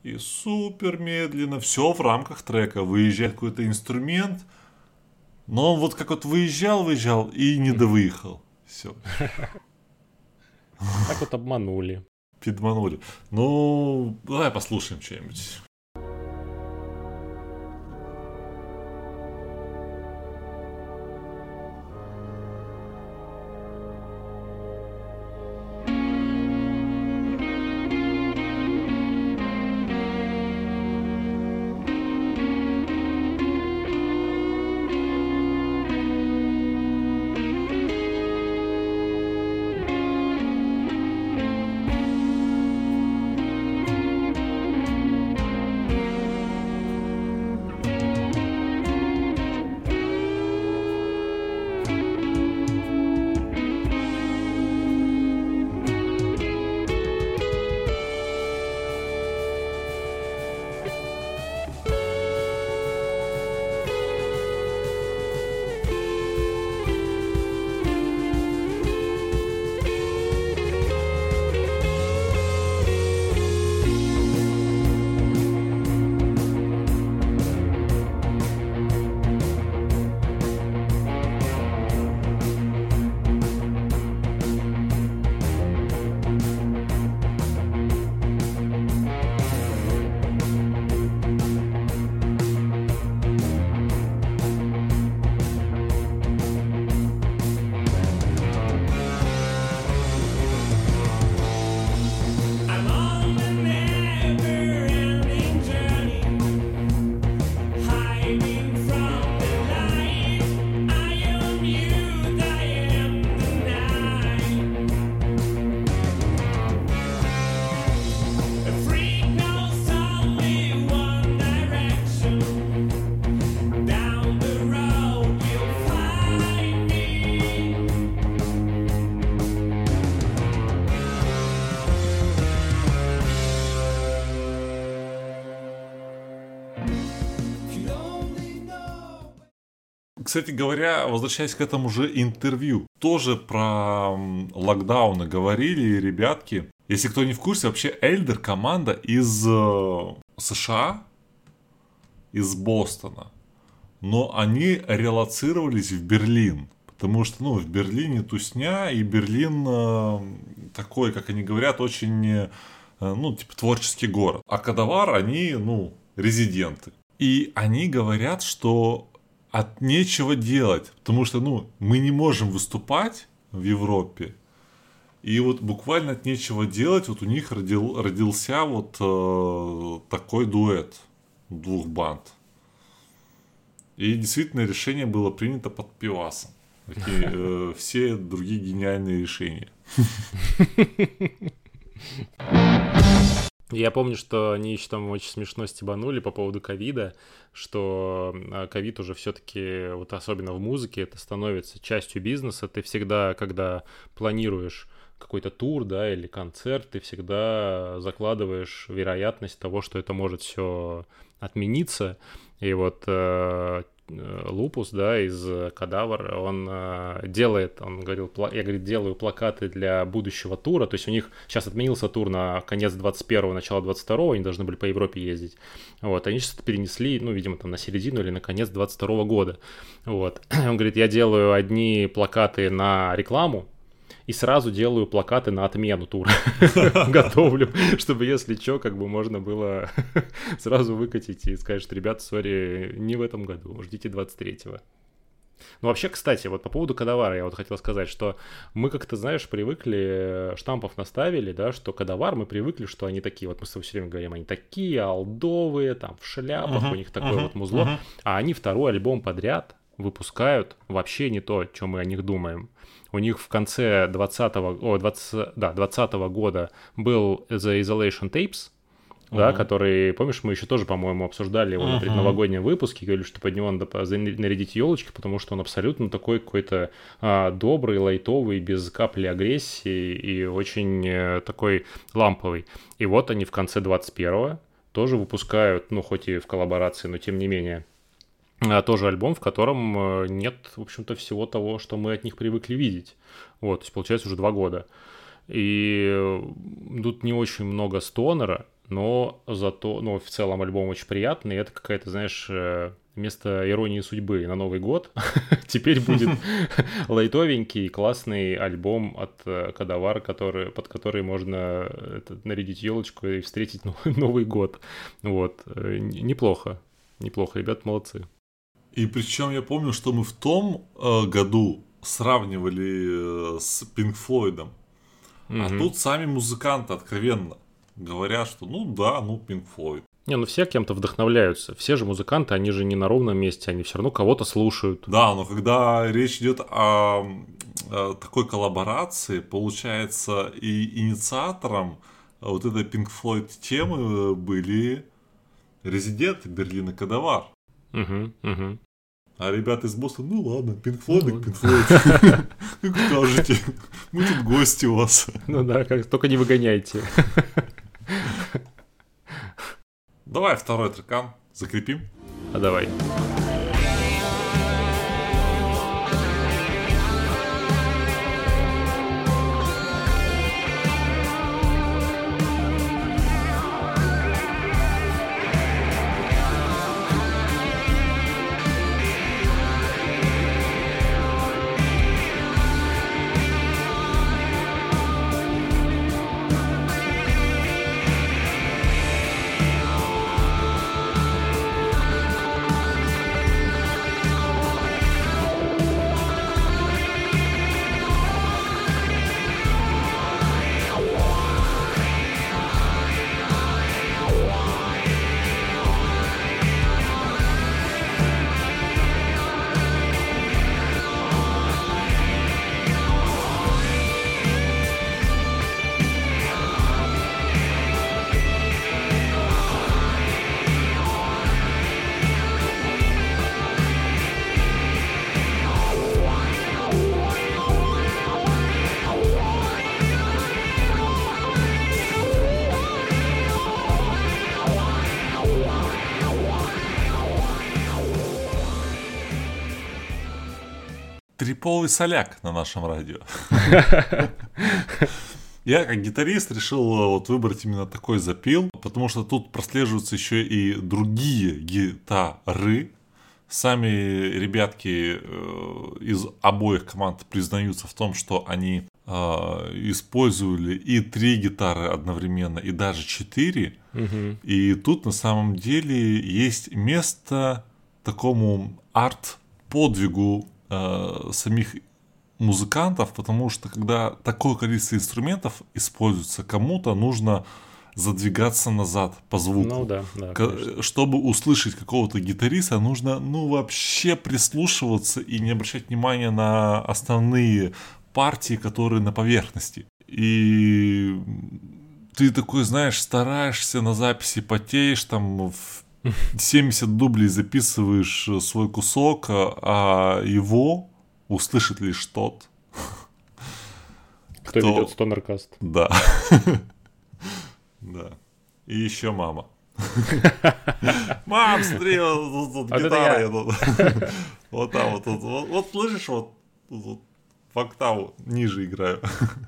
И супер медленно, все в рамках трека, выезжает какой-то инструмент, но он вот как вот выезжал, выезжал и не довыехал. Все. Так вот обманули. Подманули. Ну, давай послушаем что-нибудь. Кстати говоря, возвращаясь к этому же интервью, тоже про локдауны говорили ребятки. Если кто не в курсе, вообще Эльдер — команда из США, из Бостона. Но они релоцировались в Берлин. Потому что, ну, в Берлине тусня, и Берлин э, такой, как они говорят, очень, э, ну, типа, творческий город. А Кадавар, они, ну, резиденты. И они говорят, что от нечего делать, потому что, ну, мы не можем выступать в Европе. И вот буквально от нечего делать, вот у них родил, родился вот э, такой дуэт двух банд. И действительно решение было принято под пивасом. Такие, э, все другие гениальные решения. Я помню, что они еще там очень смешно стебанули по поводу ковида, что ковид уже все-таки, вот особенно в музыке, это становится частью бизнеса. Ты всегда, когда планируешь какой-то тур, да, или концерт, ты всегда закладываешь вероятность того, что это может все отмениться. И вот... Э, Лупус, да, из Кадавар, он э, делает, он говорил, пла- я, говорит, делаю плакаты для будущего тура, то есть у них сейчас отменился тур на конец двадцать первого, начало двадцать второго, они должны были по Европе ездить, вот, они сейчас это перенесли, ну, видимо, там на середину или на конец двадцать второго года, вот, он говорит, я делаю одни плакаты на рекламу, и сразу делаю плакаты на отмену тура. Готовлю, чтобы, если что, как бы можно было сразу выкатить и сказать, что, ребят, сори, не в этом году, ждите двадцать третьего. Ну, вообще, кстати, вот по поводу Кадавара я вот хотел сказать, что мы как-то, знаешь, привыкли, штампов наставили, да, что Кадавар, мы привыкли, что они такие, вот мы все время говорим, они такие олдовые, там, в шляпах, uh-huh, у них такое uh-huh, вот музло, uh-huh. А они второй альбом подряд выпускают вообще не то, что мы о них думаем. У них в конце двадцатого, о, двадцать, да, двадцатого года был The Isolation Tapes, uh-huh. да, который, помнишь, мы еще тоже, по-моему, обсуждали его uh-huh. на предновогоднем выпуске, говорили, что под него надо нарядить елочки, потому что он абсолютно такой какой-то а, добрый, лайтовый, без капли агрессии и очень э, такой ламповый. И вот они в конце двадцать первого тоже выпускают, ну, хоть и в коллаборации, но тем не менее, тоже альбом, в котором нет, в общем-то, всего того, что мы от них привыкли видеть. Вот, то есть, получается, уже два года. И тут не очень много стонера, но зато, ну, в целом альбом очень приятный. Это какая-то, знаешь, вместо иронии судьбы на Новый год теперь будет лайтовенький, классный альбом от Кадавар, который, под который можно это, нарядить елочку и встретить Новый год. Вот, неплохо, неплохо, ребят, молодцы. И причем я помню, что мы в том э, году сравнивали э, с Pink Floyd'ом. Mm-hmm. А тут сами музыканты откровенно говорят, что ну да, ну Pink Floyd. Не, ну все кем-то вдохновляются. Все же музыканты, они же не на ровном месте, они все равно кого-то слушают. Да, но когда речь идет о, о такой коллаборации, получается, и инициатором вот этой Pink Floyd темы были резиденты Берлина Кадавар. Угу, угу. А ребята из Бостона, ну ладно, Pink Floyd, Pink Floyd. Как скажете, мы тут гости у вас. Ну да, только не выгоняйте. Давай второй трекан закрепим. А давай. триполый соляк на нашем радио. Я как гитарист решил вот выбрать именно такой запил, потому что тут прослеживаются еще и другие гитары. Сами ребятки из обоих команд признаются в том, что они использовали и три гитары одновременно, и даже четыре. Угу. И тут на самом деле есть место такому арт-подвигу э, самих музыкантов, потому что когда такое количество инструментов используется, кому-то нужно задвигаться назад по звуку. Ну, да, да, К- чтобы услышать какого-то гитариста, нужно ну, вообще прислушиваться и не обращать внимания на основные партии, которые на поверхности. И ты такой, знаешь, стараешься на записи, потеешь, там в семьдесят дублей записываешь свой кусок, а его услышит лишь тот, кто, кто... ведет StonerCast. Да. Да. И еще мама. Мам, смотри, вот гитара. Вот там вот. Вот слышишь, вот тут. В октаву ниже играю.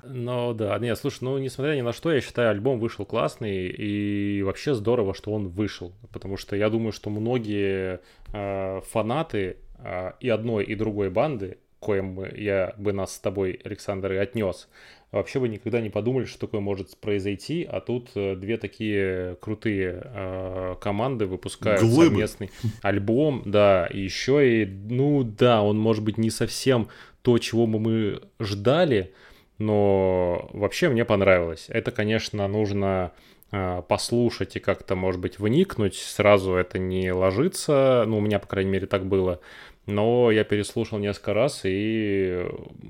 Ну да, нет, слушай, ну несмотря ни на что, я считаю, альбом вышел классный, и вообще здорово, что он вышел, потому что я думаю, что многие э, фанаты э, и одной, и другой банды, коим я бы нас с тобой, Александр, и отнес, вообще бы никогда не подумали, что такое может произойти, а тут э, две такие крутые э, команды выпускают Глыбы. Совместный альбом, да, и еще и, ну да, он может быть не совсем то, чего бы мы ждали, но вообще мне понравилось. Это, конечно, нужно э, послушать и как-то, может быть, вникнуть. Сразу это не ложится, ну, у меня, по крайней мере, так было. Но я переслушал несколько раз, и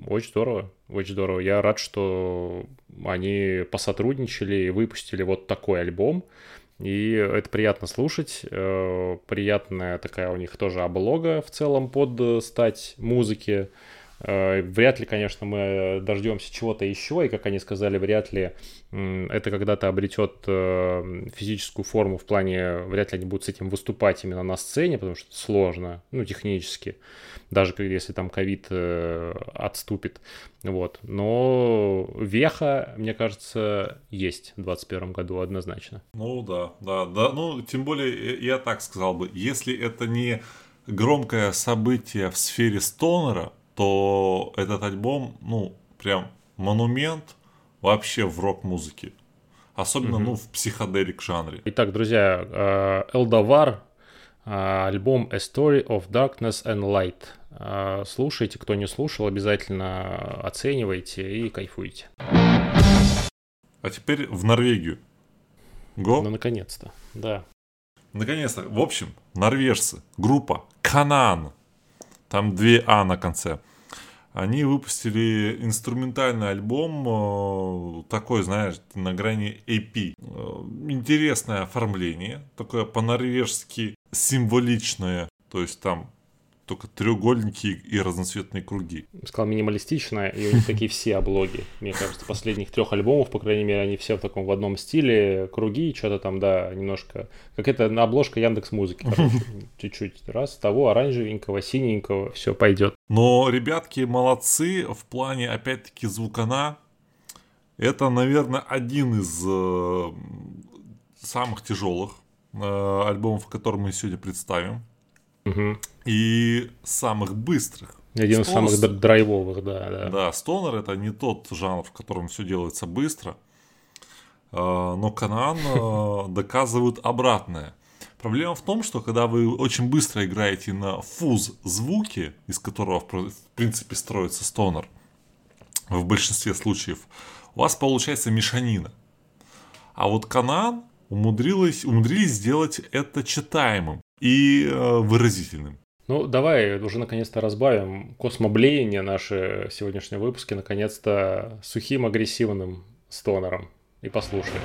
очень здорово, очень здорово. Я рад, что они посотрудничали и выпустили вот такой альбом. И это приятно слушать, э, приятная такая у них тоже облога в целом под стать музыки. Вряд ли, конечно, мы дождемся чего-то еще, и, как они сказали, вряд ли это когда-то обретет физическую форму в плане, вряд ли они будут с этим выступать именно на сцене, потому что сложно, ну, технически, даже если там ковид отступит, вот. Но веха, мне кажется, есть в двадцать первом году однозначно. Ну, да, да, да, ну, тем более, я так сказал бы, если это не громкое событие в сфере стонера, то этот альбом, ну, прям монумент вообще в рок-музыке. Особенно, mm-hmm. ну, в психоделик-жанре. Итак, друзья, Элдовар, альбом A Story of Darkness and Light. Слушайте, кто не слушал, обязательно оценивайте и кайфуйте. А теперь в Норвегию. Го? Ну, наконец-то, да. Наконец-то. В общем, норвежцы, группа Канаан. Там две А на конце. Они выпустили инструментальный альбом, такой, знаешь, на грани эй пи. Интересное оформление, такое по-норвежски символичное. То есть там только треугольники и разноцветные круги. Я сказал, минималистичное, и у них такие все облоги. Мне кажется, последних трех альбомов, по крайней мере, они все в таком в одном стиле. Круги, что-то там, да, немножко... Как это обложка Яндекс.Музыки, короче. Чуть-чуть раз, того оранжевенького, синенького, все пойдет. Но ребятки молодцы в плане, опять-таки, звукана. Это, наверное, один из э, самых тяжелых э, альбомов, которые мы сегодня представим. Угу. И самых быстрых. Один из Стонер... самых драйвовых, да, да. Да, стонер — это не тот жанр, в котором все делается быстро. Но Канаан доказывают обратное. Проблема в том, что когда вы очень быстро играете на фуз-звуке, из которого, в принципе, строится стонер, в большинстве случаев, у вас получается мешанина. А вот Канаан умудрились, умудрились сделать это читаемым и э, выразительным. Ну, давай уже наконец-то разбавим космоблеяние наши сегодняшние выпуски наконец-то сухим, агрессивным стонером. И послушаем.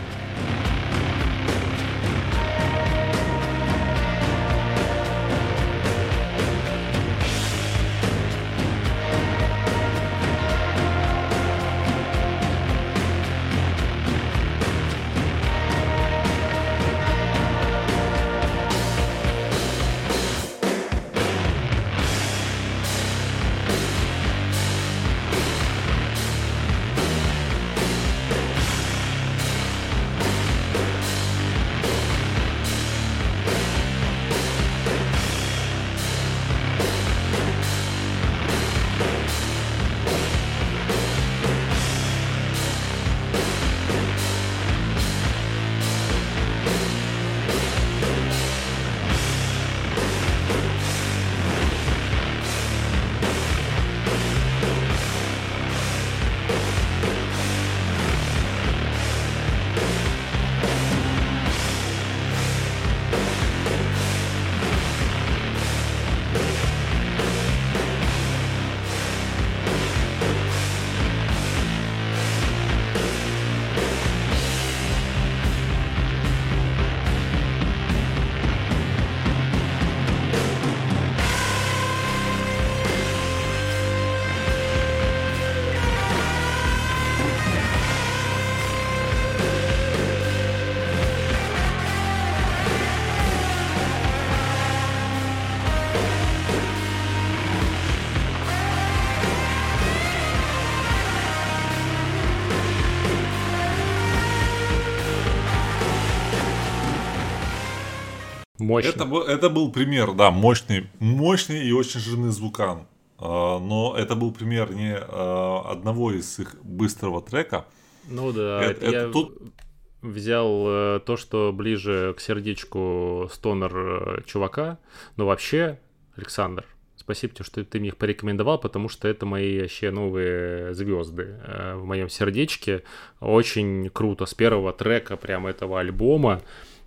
мощный. Это, это был пример, да, мощный, мощный и очень жирный звукан. Но это был пример не одного из их быстрого трека. Ну да, это, это я тут... взял то, что ближе к сердечку стонер чувака. Но вообще, Александр, спасибо тебе, что ты мне их порекомендовал, потому что это мои вообще новые звезды в моем сердечке. Очень круто с первого трека прям этого альбома.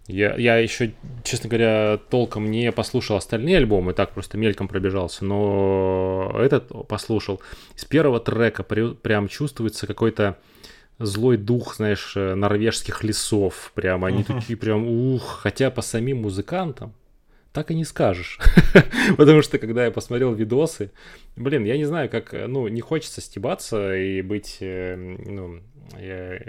Я, я еще, честно говоря, толком не послушал остальные альбомы, так просто мельком пробежался, но этот послушал. С первого трека при, прям чувствуется какой-то злой дух, знаешь, норвежских лесов. Прям они uh-huh. такие прям, ух, хотя по самим музыкантам так и не скажешь. Потому что, когда я посмотрел видосы, блин, я не знаю, как, ну, не хочется стебаться и быть, ну,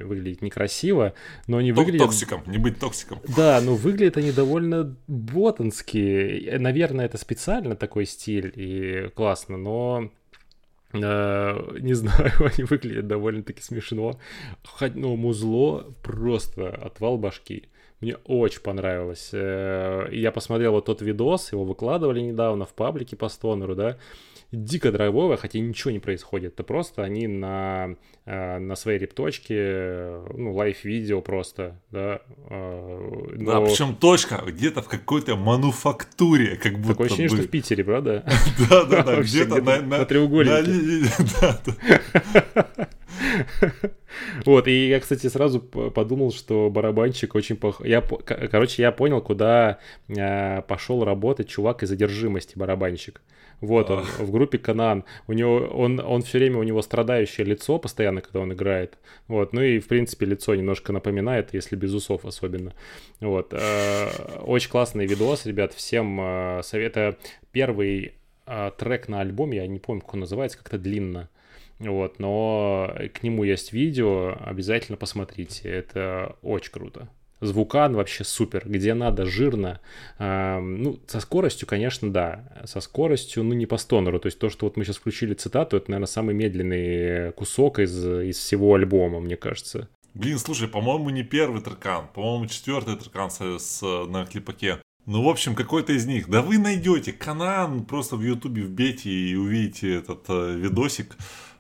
выглядеть некрасиво, но они Ток- выглядят... Токсиком, не быть токсиком. Да, но выглядят они довольно ботански. Наверное, это специально такой стиль и классно, но... Не знаю, они выглядят довольно-таки смешно. Хоть, ну, музло просто отвал башки. Мне очень понравилось. Я посмотрел вот тот видос, его выкладывали недавно в паблике по стонеру, да. Дико драйвово, хотя ничего не происходит. Это просто они на, на своей репточке, ну, лайв-видео просто, да. Но... Да, причем точка где-то в какой-то мануфактуре, как будто бы. Такое ощущение, что в Питере, правда? Да-да-да, где-то на треугольнике. Да-да. Вот, и я, кстати, сразу подумал, что барабанщик очень пох... Я, короче, я понял, куда пошел работать чувак из «Одержимости», барабанщик. Вот он, в группе «Канаан». У него, он, он все время, у него страдающее лицо постоянно, когда он играет. Вот, ну и, в принципе, лицо немножко напоминает, если без усов особенно. Вот. Очень классный видос, ребят, всем советую. Первый трек на альбоме, я не помню, как он называется, как-то длинно. Вот, но к нему есть видео, обязательно посмотрите, это очень круто. Звукан вообще супер, где надо, жирно. Эм, ну, со скоростью, конечно, да, со скоростью, ну, не по стонеру. То есть то, что вот мы сейчас включили цитату, это, наверное, самый медленный кусок из, из всего альбома, мне кажется. Блин, слушай, по-моему, не первый трекан, по-моему, четвертый трекан с, с, на клипаке. Ну, в общем, какой-то из них. Да вы найдете, Канаан, просто в Ютубе вбейте и увидите этот э, видосик.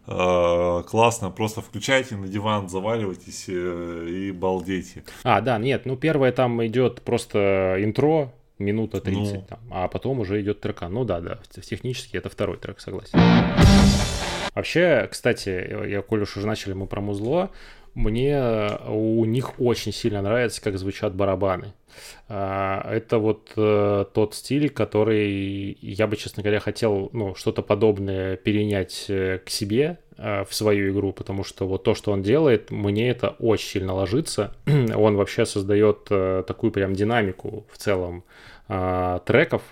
Классно, просто включайте на диван, заваливайтесь и балдейте. А, да, нет, ну первое там идет просто интро, минута тридцать, ну... там, а потом уже идет трека. Ну да, да, технически это второй трек, согласен. Вообще, кстати, я, коль уж уже начали мы про музло, мне у них очень сильно нравится, как звучат барабаны. Это вот тот стиль, который я бы, честно говоря, хотел, ну, что-то подобное перенять к себе в свою игру, потому что вот то, что он делает, мне это очень сильно ложится. Он вообще создает такую прям динамику в целом треков.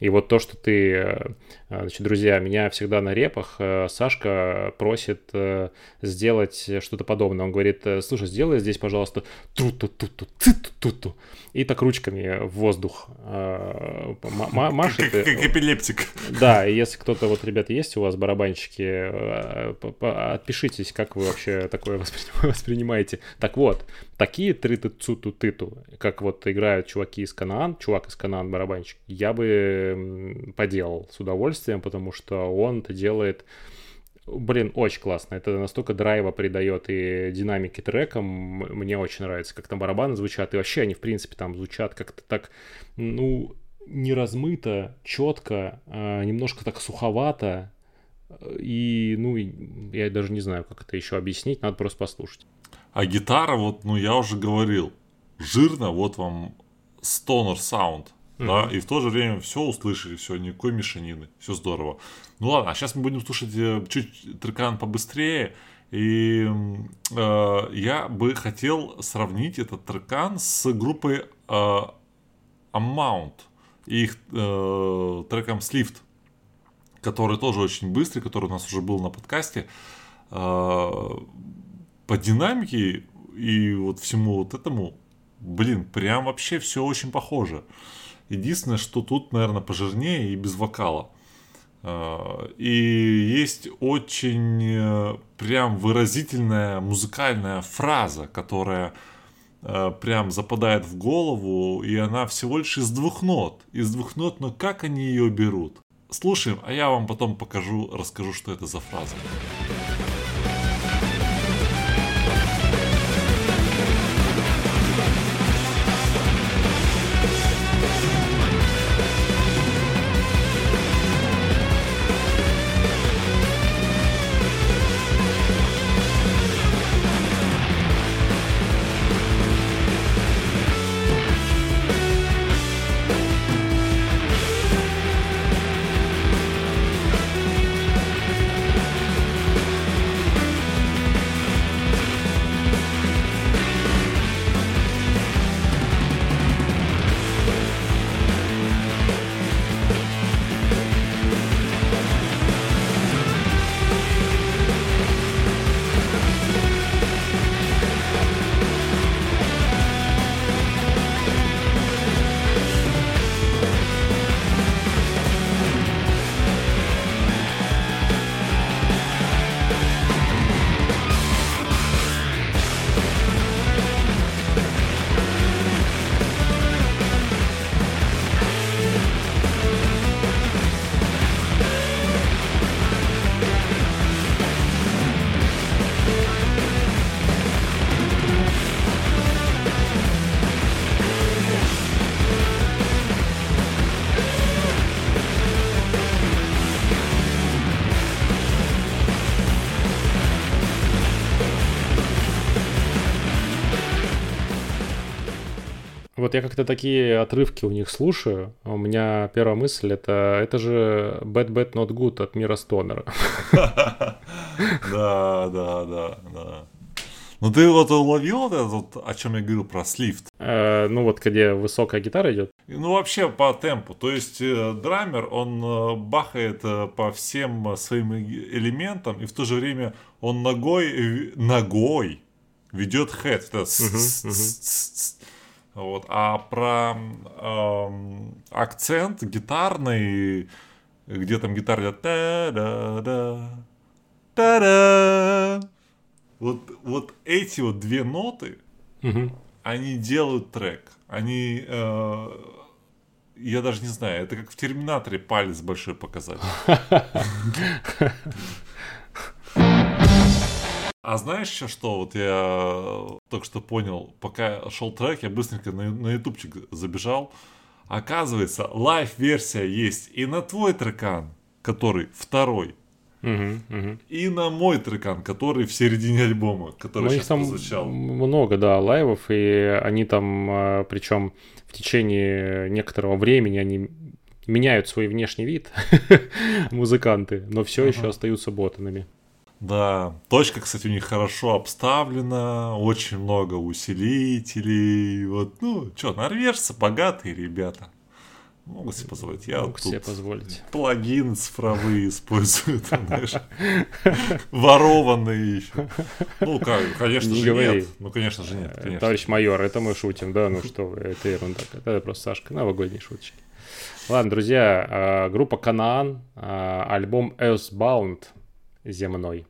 И вот то, что ты... Значит, друзья, меня всегда на репах Сашка просит сделать что-то подобное. Он говорит, слушай, сделай здесь, пожалуйста, тру-ту-ту-ту, ци-ту-ту-ту. И так ручками в воздух машет. Как эпилептик. Да, и если кто-то, вот, ребята, есть у вас барабанщики, отпишитесь, как вы вообще такое воспринимаете. Так вот, такие тры-ту-цу-ту-тыту, как вот играют чуваки из Канаан, чувак из Канаан, барабанщик, я бы поделал с удовольствием. Потому что он это делает, блин, очень классно. Это настолько драйва придает и динамики трекам. Мне очень нравится, как там барабаны звучат. И вообще они, в принципе, там звучат как-то так, ну, не размыто, четко, немножко так суховато. И, ну, я даже не знаю, как это еще объяснить. Надо просто послушать. А гитара, вот, ну, я уже говорил, жирно, вот вам стонер саунд. Да, mm-hmm. И в то же время все услышали, все, никакой мешанины, все здорово. Ну ладно, а сейчас мы будем слушать э, чуть трекан побыстрее. И э, я бы хотел сравнить этот трекан с группой э, Amount и их э, треком Slift, который тоже очень быстрый, который у нас уже был на подкасте. Э, по динамике и вот всему вот этому, блин, прям вообще все очень похоже. Единственное, что тут, наверное, пожирнее и без вокала. И есть очень прям выразительная музыкальная фраза, которая прям западает в голову, и она всего лишь из двух нот. Из двух нот, но как они ее берут? Слушаем, а я вам потом покажу, расскажу, что это за фраза. Вот я как-то такие отрывки у них слушаю. У меня первая мысль — это это же Bad Bad Not Good от Мира Стонера. Да, да, да, да. Ну ты вот уловил это, о чем я говорил про слифт? Ну вот где высокая гитара идет. Ну вообще по темпу. То есть драмер, он бахает по всем своим элементам, и в то же время он ногой ногой ведет хэд. Вот. А про эм, акцент гитарный, где там гитара идет та-да-да, та-да. Вот, вот эти вот две ноты, угу. Они делают трек. Они, э, я даже не знаю, это как в Терминаторе палец большой показать. А знаешь еще что? Вот я только что понял, пока шел трек, я быстренько на, на ютубчик забежал. Оказывается, лайв-версия есть и на твой трекан, который второй, угу, угу. И на мой трекан, который в середине альбома, который ну, сейчас прозвучал. Много, да, лайвов, и они там, причем в течение некоторого времени, они... меняют свой внешний вид, музыканты, но все ага. еще остаются ботанами. Да, точка, кстати, у них хорошо обставлена, очень много усилителей, вот, ну, что, норвежцы, богатые ребята, могут себе позволить, я Могу тут позволить. Плагины цифровые использую, знаешь, ворованные еще, ну, конечно же нет, ну, конечно же нет. Товарищ майор, это мы шутим, да, ну что вы, это ерунда, это просто Сашка, новогодние шуточки. Ладно, друзья, группа Канаан, альбом Earthbound. Земной.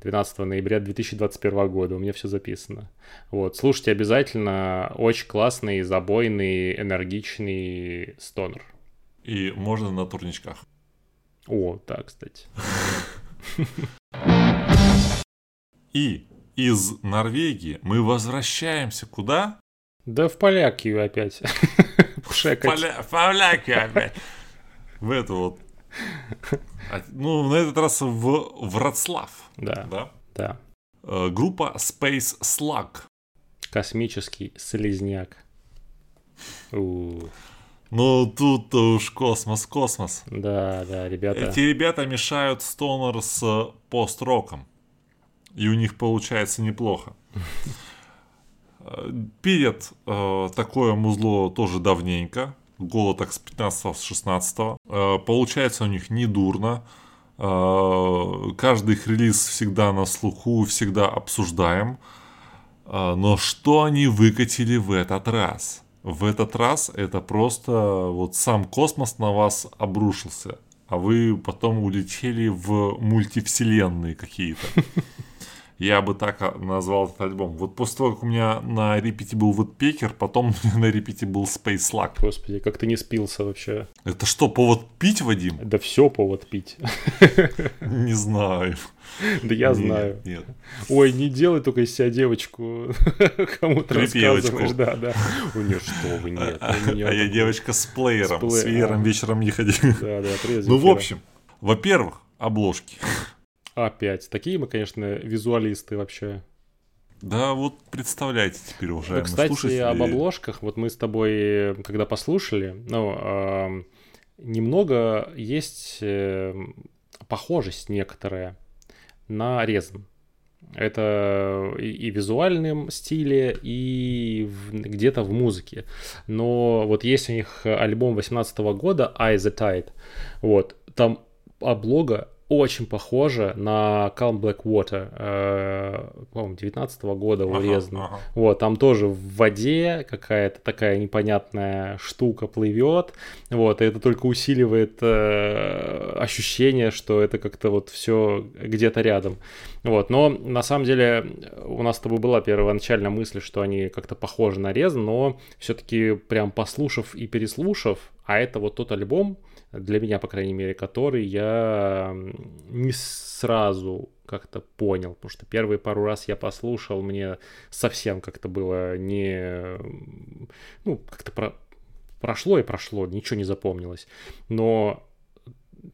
двенадцатого ноября две тысячи двадцать первого года. У меня все записано. Вот. Слушайте обязательно. Очень классный, забойный, энергичный стонер. И можно на турничках. О, да, кстати. И из Норвегии мы возвращаемся куда? Да в Полякию опять. В Полякию опять. В эту вот. Ну, на этот раз в Вроцлав. Да, да? Да. Э, группа Space Slug. Космический слизняк. У-у-у. Ну, тут-то уж космос-космос. Да, да, ребята. Эти ребята мешают стонер с пост-роком. И у них получается неплохо. Перед э, такое музло тоже давненько. Голод так с пятнадцатого, с шестнадцатого. Получается у них недурно. Каждый их релиз всегда на слуху, всегда обсуждаем. Но что они выкатили в этот раз? В этот раз это просто вот сам космос на вас обрушился. А вы потом улетели в мультивселенные какие-то. Я бы так назвал этот альбом. Вот после того, как у меня на репите был Weedpecker, потом на репите был Space Slug. Господи, как ты не спился вообще? Это что, повод пить, Вадим? Да все повод пить. Не знаю. Да я знаю. Нет. Ой, не делай только из себя девочку. Кому-то рассказываешь. Да, да. У нее что вы, нет. А я девочка с плеером. С веером вечером не ходи. Да, да, трезвенькая. Ну, в общем, во-первых, обложки. Опять. Такие мы, конечно, визуалисты вообще. Да, вот представляете теперь, уважаемые да, кстати, слушатели. Кстати, об обложках. Вот мы с тобой, когда послушали, ну, э, немного есть э, похожесть некоторая на Резн. Это и, и в визуальном стиле, и в, где-то в музыке. Но вот есть у них альбом восемнадцатого года Eyes at Tide. Вот. Там облога очень похоже на Calm Black Water, э, по-моему, девятнадцатого года у Резна. Ага, ага. Вот, там тоже в воде какая-то такая непонятная штука плывет. Вот, и это только усиливает э, ощущение, что это как-то вот все где-то рядом. Вот, но на самом деле у нас с тобой была первоначальная мысль, что они как-то похожи на Резн, но все-таки прям послушав и переслушав, а это вот тот альбом, для меня, по крайней мере, который я не сразу как-то понял, потому что первые пару раз я послушал, мне совсем как-то было не... Ну, как-то про... прошло и прошло, ничего не запомнилось. Но,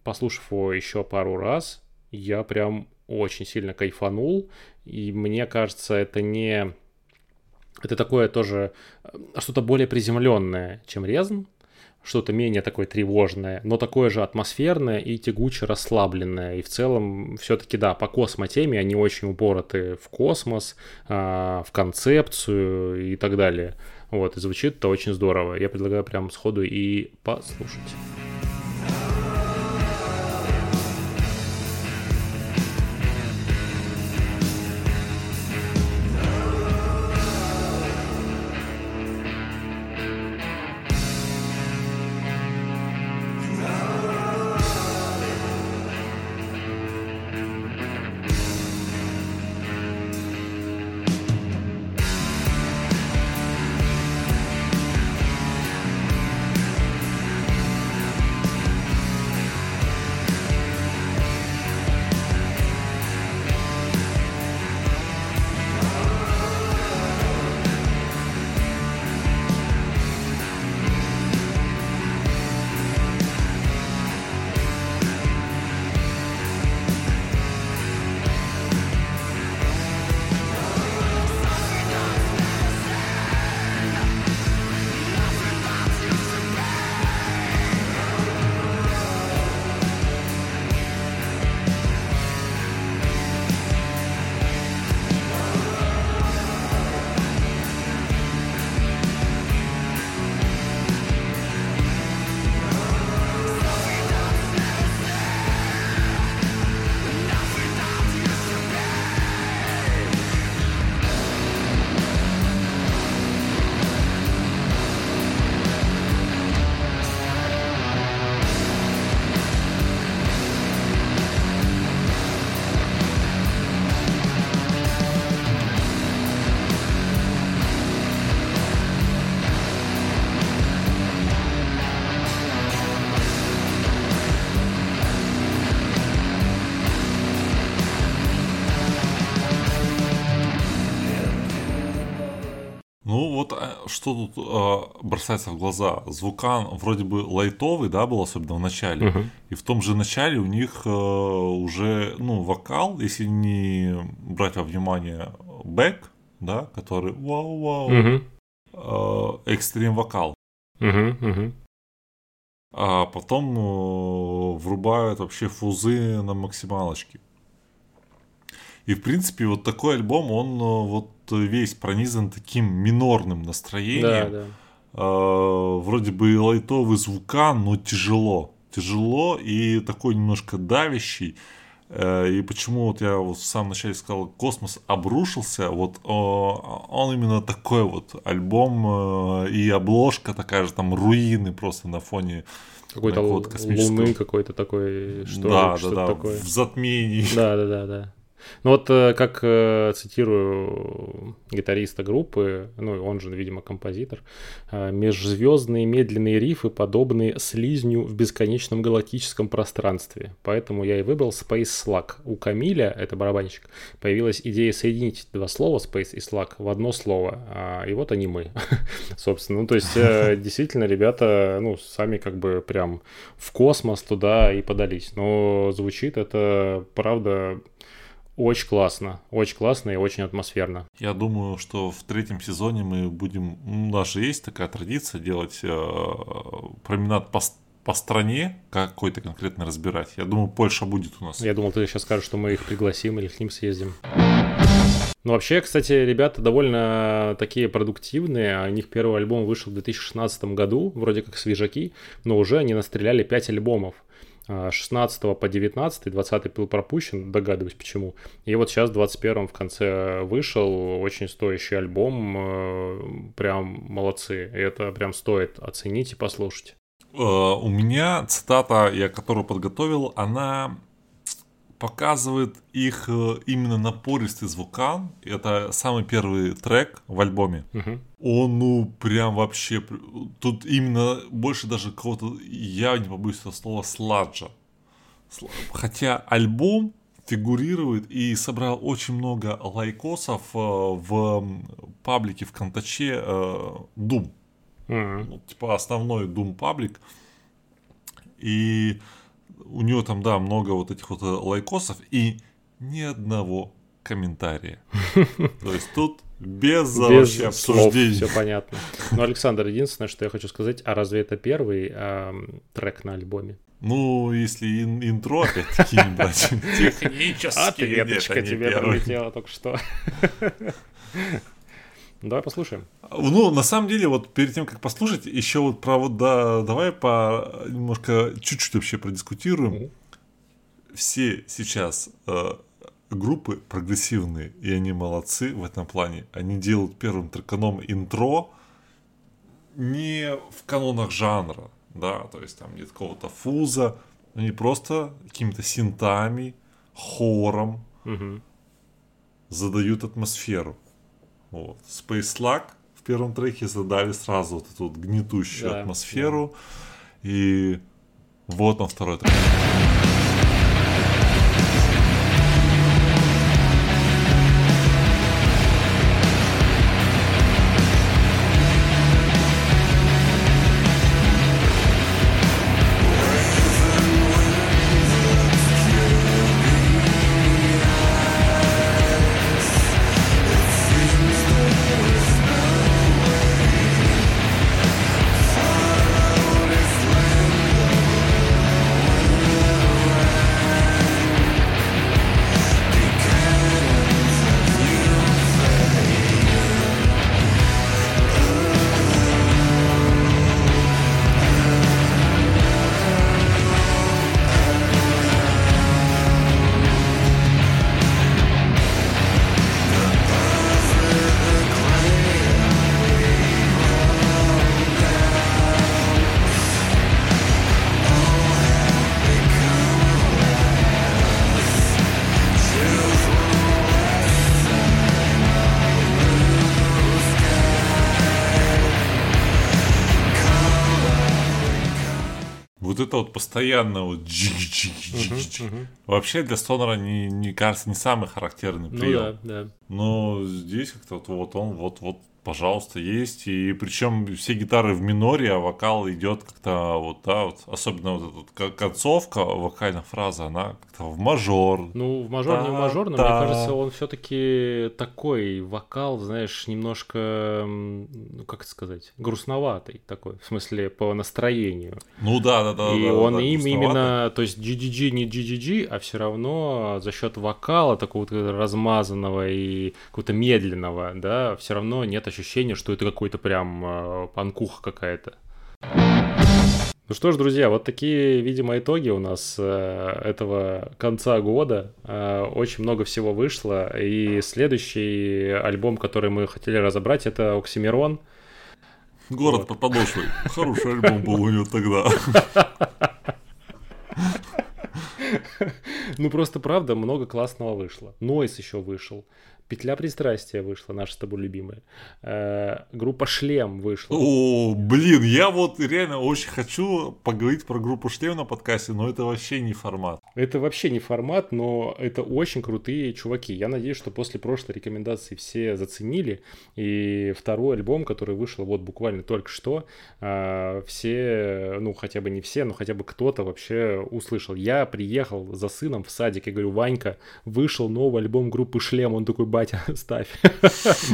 послушав его еще пару раз, я прям очень сильно кайфанул, и мне кажется, это не... Это такое тоже что-то более приземленное, чем Резн, что-то менее такое тревожное, но такое же атмосферное и тягуче расслабленное. И в целом все-таки, да, по космотеме они очень упороты в космос, в концепцию и так далее. Вот, и звучит это очень здорово. Я предлагаю прям сходу и послушать. Что тут э, бросается в глаза? Звукан вроде бы лайтовый, да, был особенно в начале. Uh-huh. И в том же начале у них э, уже, ну, вокал, если не брать во внимание бэк, да, который вау-вау, uh-huh. э, экстрим-вокал. Uh-huh, uh-huh. А потом э, врубают вообще фузы на максималочке. И, в принципе, вот такой альбом, он вот весь пронизан таким минорным настроением. Да, да. Э, вроде бы и лайтовый звукан, но тяжело. Тяжело и такой немножко давящий. Э, и почему вот я вот в самом начале сказал, космос обрушился, вот э, он именно такой вот альбом. Э, и обложка такая же, там руины просто на фоне... Какой-то л- луны какой-то такой, что, да, что-то да, да, такое. В затмении. Да-да-да. Ну вот как, цитирую гитариста группы, ну он же, видимо, композитор, межзвездные медленные рифы, подобные слизню в бесконечном галактическом пространстве. Поэтому я и выбрал Space Slug. У Камиля, это барабанщик, появилась идея соединить два слова Space и Slug в одно слово. И вот они мы, собственно. Ну то есть действительно ребята, ну сами как бы прям в космос туда и подались. Но звучит это, правда... Очень классно, очень классно и очень атмосферно. Я думаю, что в третьем сезоне мы будем... У нас же есть такая традиция делать э, променад по, по стране, какой-то конкретно разбирать. Я думаю, Польша будет у нас. Я думал, ты сейчас скажешь, что мы их пригласим или к ним съездим. Ну, вообще, кстати, ребята довольно такие продуктивные. У них первый альбом вышел в две тысячи шестнадцатом году, вроде как свежаки, но уже они настреляли пять альбомов. шестнадцатого по девятнадцатый, двадцатый был пропущен, догадываюсь почему. И вот сейчас в двадцать первом в конце вышел очень стоящий альбом, прям молодцы. И это прям стоит оценить и послушать. У меня цитата, я которую подготовил, она показывает их именно напористый звукан. Это самый первый трек в альбоме. Угу. Он, ну, прям вообще... Тут именно больше даже какого-то... Я не побоюсь этого слова сладжа. Хотя альбом фигурирует и собрал очень много лайкосов в паблике в Контаче Doom. Mm-hmm. Ну, типа основной Doom паблик. И у него там, да, много вот этих вот лайкосов и ни одного комментария. То есть тут без, без обсуждений. Все понятно. Ну, Александр, единственное, что я хочу сказать, а разве это первый а, трек на альбоме? Ну, если ин- интро опять-таки не брать. Технически. А ты, веточка, тебе пролетела только что. Давай послушаем. Ну, на самом деле, вот перед тем, как послушать, еще вот про вот, да, давай по немножко, чуть-чуть вообще продискутируем. Mm-hmm. Все сейчас э, группы прогрессивные, и они молодцы в этом плане. Они делают первым треканом интро не в канонах жанра, да, то есть там нет какого-то фуза, они просто какими-то синтами, хором mm-hmm. задают атмосферу. Вот. Space Slug в первом треке задали сразу вот эту вот гнетущую да, атмосферу. Да. И вот он второй трек. Постоянно вот джик-джик-джик-джик. Угу, угу. Вообще для Стонера, не, не кажется, не самый характерный прием. Ну, да, да. Но здесь как-то вот, вот он, вот-вот, пожалуйста, есть. И причем все гитары в миноре, а вокал идет как-то вот, да, вот. Особенно вот эта концовка, вокальная фраза, она как-то в мажор. Ну, в мажор, да, не в мажор, но да. Мне кажется, он все-таки такой вокал, знаешь, немножко, ну, как это сказать, грустноватый такой, в смысле, по настроению. Ну, да-да-да. И да, он да, им именно, то есть джи джи джи не джи джи джи, а все равно за счет вокала такого размазанного и какого-то медленного, да, все равно нет ощущение, что это какой-то прям э, панкуха какая-то. Ну что ж, друзья, вот такие, видимо, итоги у нас э, этого конца года. Э, очень много всего вышло. И следующий альбом, который мы хотели разобрать, это «Оксимирон». «Город вот. Под подошвой». Хороший альбом был у него тогда. Ну просто правда, много классного вышло. Нойз еще вышел. Петля пристрастия вышла, наша с тобой любимая. Э-э- группа Шлем вышла. О, блин, я вот реально очень хочу поговорить про группу Шлем на подкасте, но это вообще не формат. Это вообще не формат, но это очень крутые чуваки. Я надеюсь, что после прошлой рекомендации все заценили. И второй альбом, который вышел вот буквально только что, все, ну хотя бы не все, но хотя бы кто-то вообще услышал. Я приехал за сыном в садик и говорю: Ванька, вышел новый альбом группы Шлем. Он такой: батя, ставь.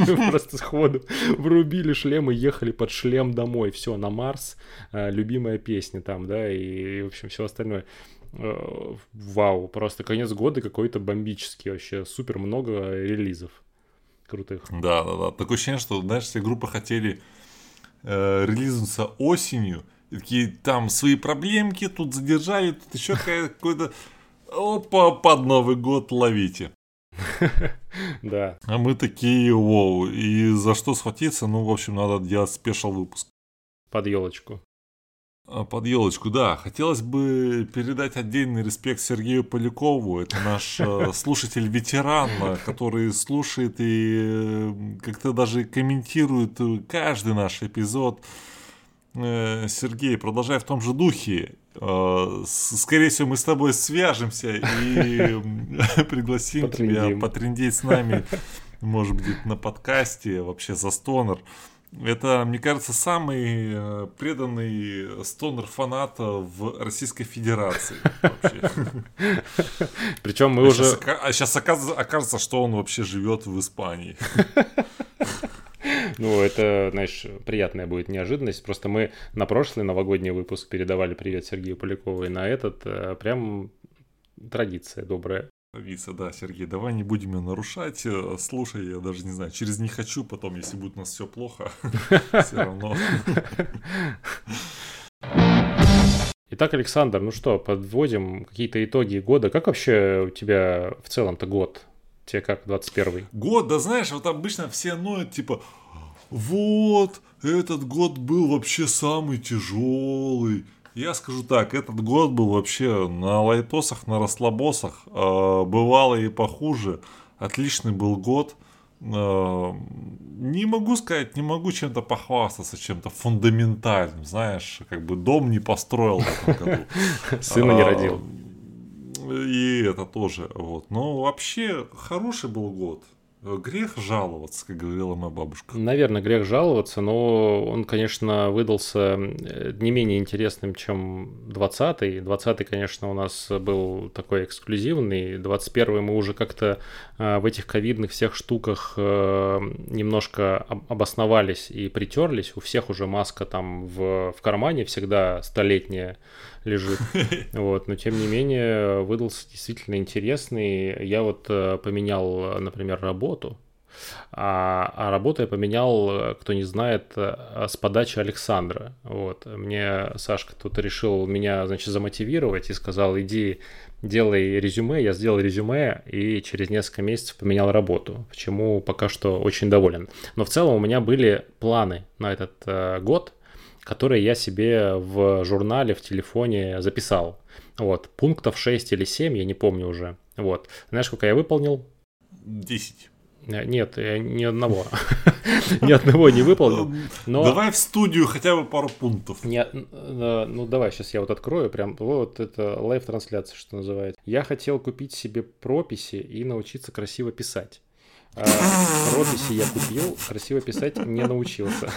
Мы просто сходу врубили Шлем и ехали под Шлем домой. Все, на Марс, любимая песня там, да, и, в общем, все остальное. Вау, просто конец года какой-то бомбический вообще. Супер много релизов крутых. Да, да, да. Такое ощущение, что, знаешь, все группы хотели э, релизнуться осенью. И такие, там свои проблемки, тут задержали, тут еще какой-то... Опа, под Новый год ловите. Да. А мы такие, воу, и за что схватиться? Ну, в общем, надо делать спешл выпуск. Под елочку. Под елочку, да. Хотелось бы передать отдельный респект Сергею Полякову. Это наш слушатель-ветеран, который слушает и как-то даже комментирует каждый наш эпизод. Сергей, продолжай в том же духе. Скорее всего, мы с тобой свяжемся и пригласим тебя потрындеть с нами, может быть, на подкасте, вообще за стонер. Это, мне кажется, самый преданный стонер-фанат в Российской Федерации вообще. Причем мы а уже... Сейчас, а сейчас окажется, что он вообще живет в Испании. Ну, это, знаешь, приятная будет неожиданность. Просто мы на прошлый новогодний выпуск передавали привет Сергею Полякову, и на этот прям традиция добрая. Традиция, да, Сергей, давай не будем ее нарушать. Слушай, я даже не знаю, через «не хочу» потом, если будет у нас все плохо, все равно... Итак, Александр, ну что, подводим какие-то итоги года. Как вообще у тебя в целом-то год? Тебе как двадцать первый? Год, да знаешь, вот обычно все ноют, типа... Вот, этот год был вообще самый тяжелый. Я скажу так, этот год был вообще на лайтосах, на расслабосах. Э, бывало и похуже. Отличный был год. Э, не могу сказать, не могу чем-то похвастаться, чем-то фундаментальным. Знаешь, как бы дом не построил в этом году. Сына не родил. И это тоже. Вот. Но вообще хороший был год. Грех жаловаться, как говорила моя бабушка. Наверное, грех жаловаться, но он, конечно, выдался не менее интересным, чем двадцатый. двадцатый, конечно, у нас был такой эксклюзивный. двадцать первый мы уже как-то в этих ковидных всех штуках немножко обосновались и притерлись. У всех уже маска там в, в кармане всегда столетняя лежит. Вот. Но, тем не менее, выдался действительно интересный. Я вот поменял, например, работу. А, а работу я поменял, кто не знает, с подачи Александра. Вот. Мне Сашка тут решил меня, значит, замотивировать и сказал: иди, делай резюме. Я сделал резюме и через несколько месяцев поменял работу, почему пока что очень доволен. Но в целом у меня были планы на этот э, год, которые я себе в журнале, в телефоне записал. Вот. Пунктов шесть или семь, я не помню уже. Вот. Знаешь, сколько я выполнил? десять. Нет, ни одного. Ни одного не выполнил. Но... Давай в студию хотя бы пару пунктов. Не... Ну, давай, сейчас я вот открою. Прям вот это лайв-трансляция, что называется. Я хотел купить себе прописи и научиться красиво писать. А прописи я купил, красиво писать не научился.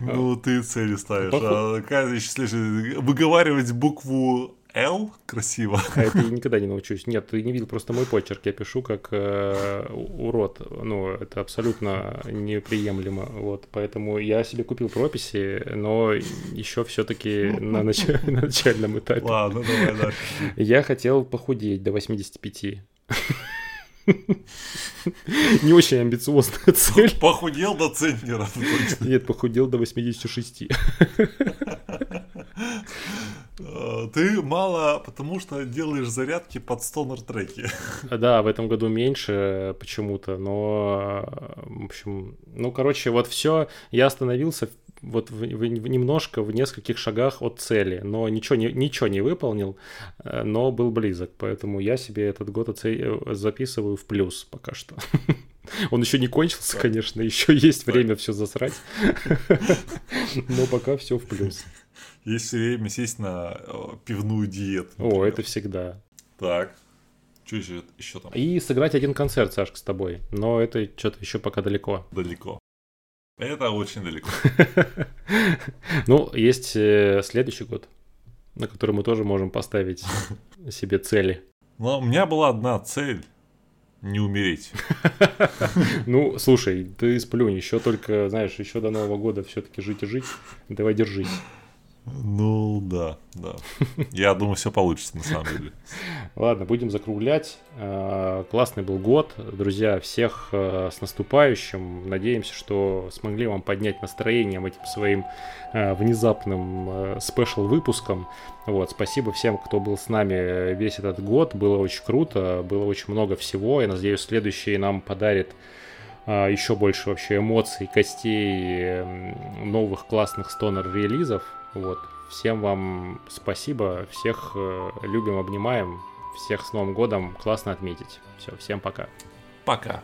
Ну, ты цели ставишь. А если выговаривать букву... Л красиво. А это я никогда не научусь. Нет, ты не видел просто мой почерк. Я пишу как э, урод. Ну, это абсолютно неприемлемо. Вот, поэтому я себе купил прописи, но еще все-таки на, нач... на начальном этапе. Ладно, давай дальше. Я хотел похудеть до восемьдесят пять. Не очень амбициозная цель. Похудел до центнера. Нет, похудел до восемьдесят шесть. Ты мало, потому что делаешь зарядки под стонер-треки. Да, в этом году меньше почему-то, но, в общем, ну, короче, вот все. Я остановился вот в, в, немножко в нескольких шагах от цели, но ничего не, ничего не выполнил, но был близок, поэтому я себе этот год оце... записываю в плюс пока что. Он еще не кончился, конечно, еще есть время все засрать, но пока все в плюс. Есть время сесть на пивную диету. О, это всегда. Так. Еще, еще там. И сыграть один концерт, Сашка, с тобой. Но это что-то еще пока далеко. Далеко. Это очень далеко. Ну, есть следующий год, на который мы тоже можем поставить себе цели. Но у меня была одна цель. Не умереть. Ну, слушай, ты сплюнь. Еще только, знаешь, еще до Нового года все-таки жить и жить. Давай держись. Ну да, да. Я думаю, все получится на самом деле. Ладно, будем закруглять. Классный был год. Друзья, всех с наступающим. Надеемся, что смогли вам поднять настроение этим своим внезапным спешл-выпуском. Вот, спасибо всем, кто был с нами весь этот год. Было очень круто, было очень много всего. Я надеюсь, следующий нам подарит еще больше вообще эмоций, костей, новых классных стонер-релизов. Вот. Всем вам спасибо, всех э, любим, обнимаем, всех с Новым годом, классно отметить. Все, всем пока. Пока.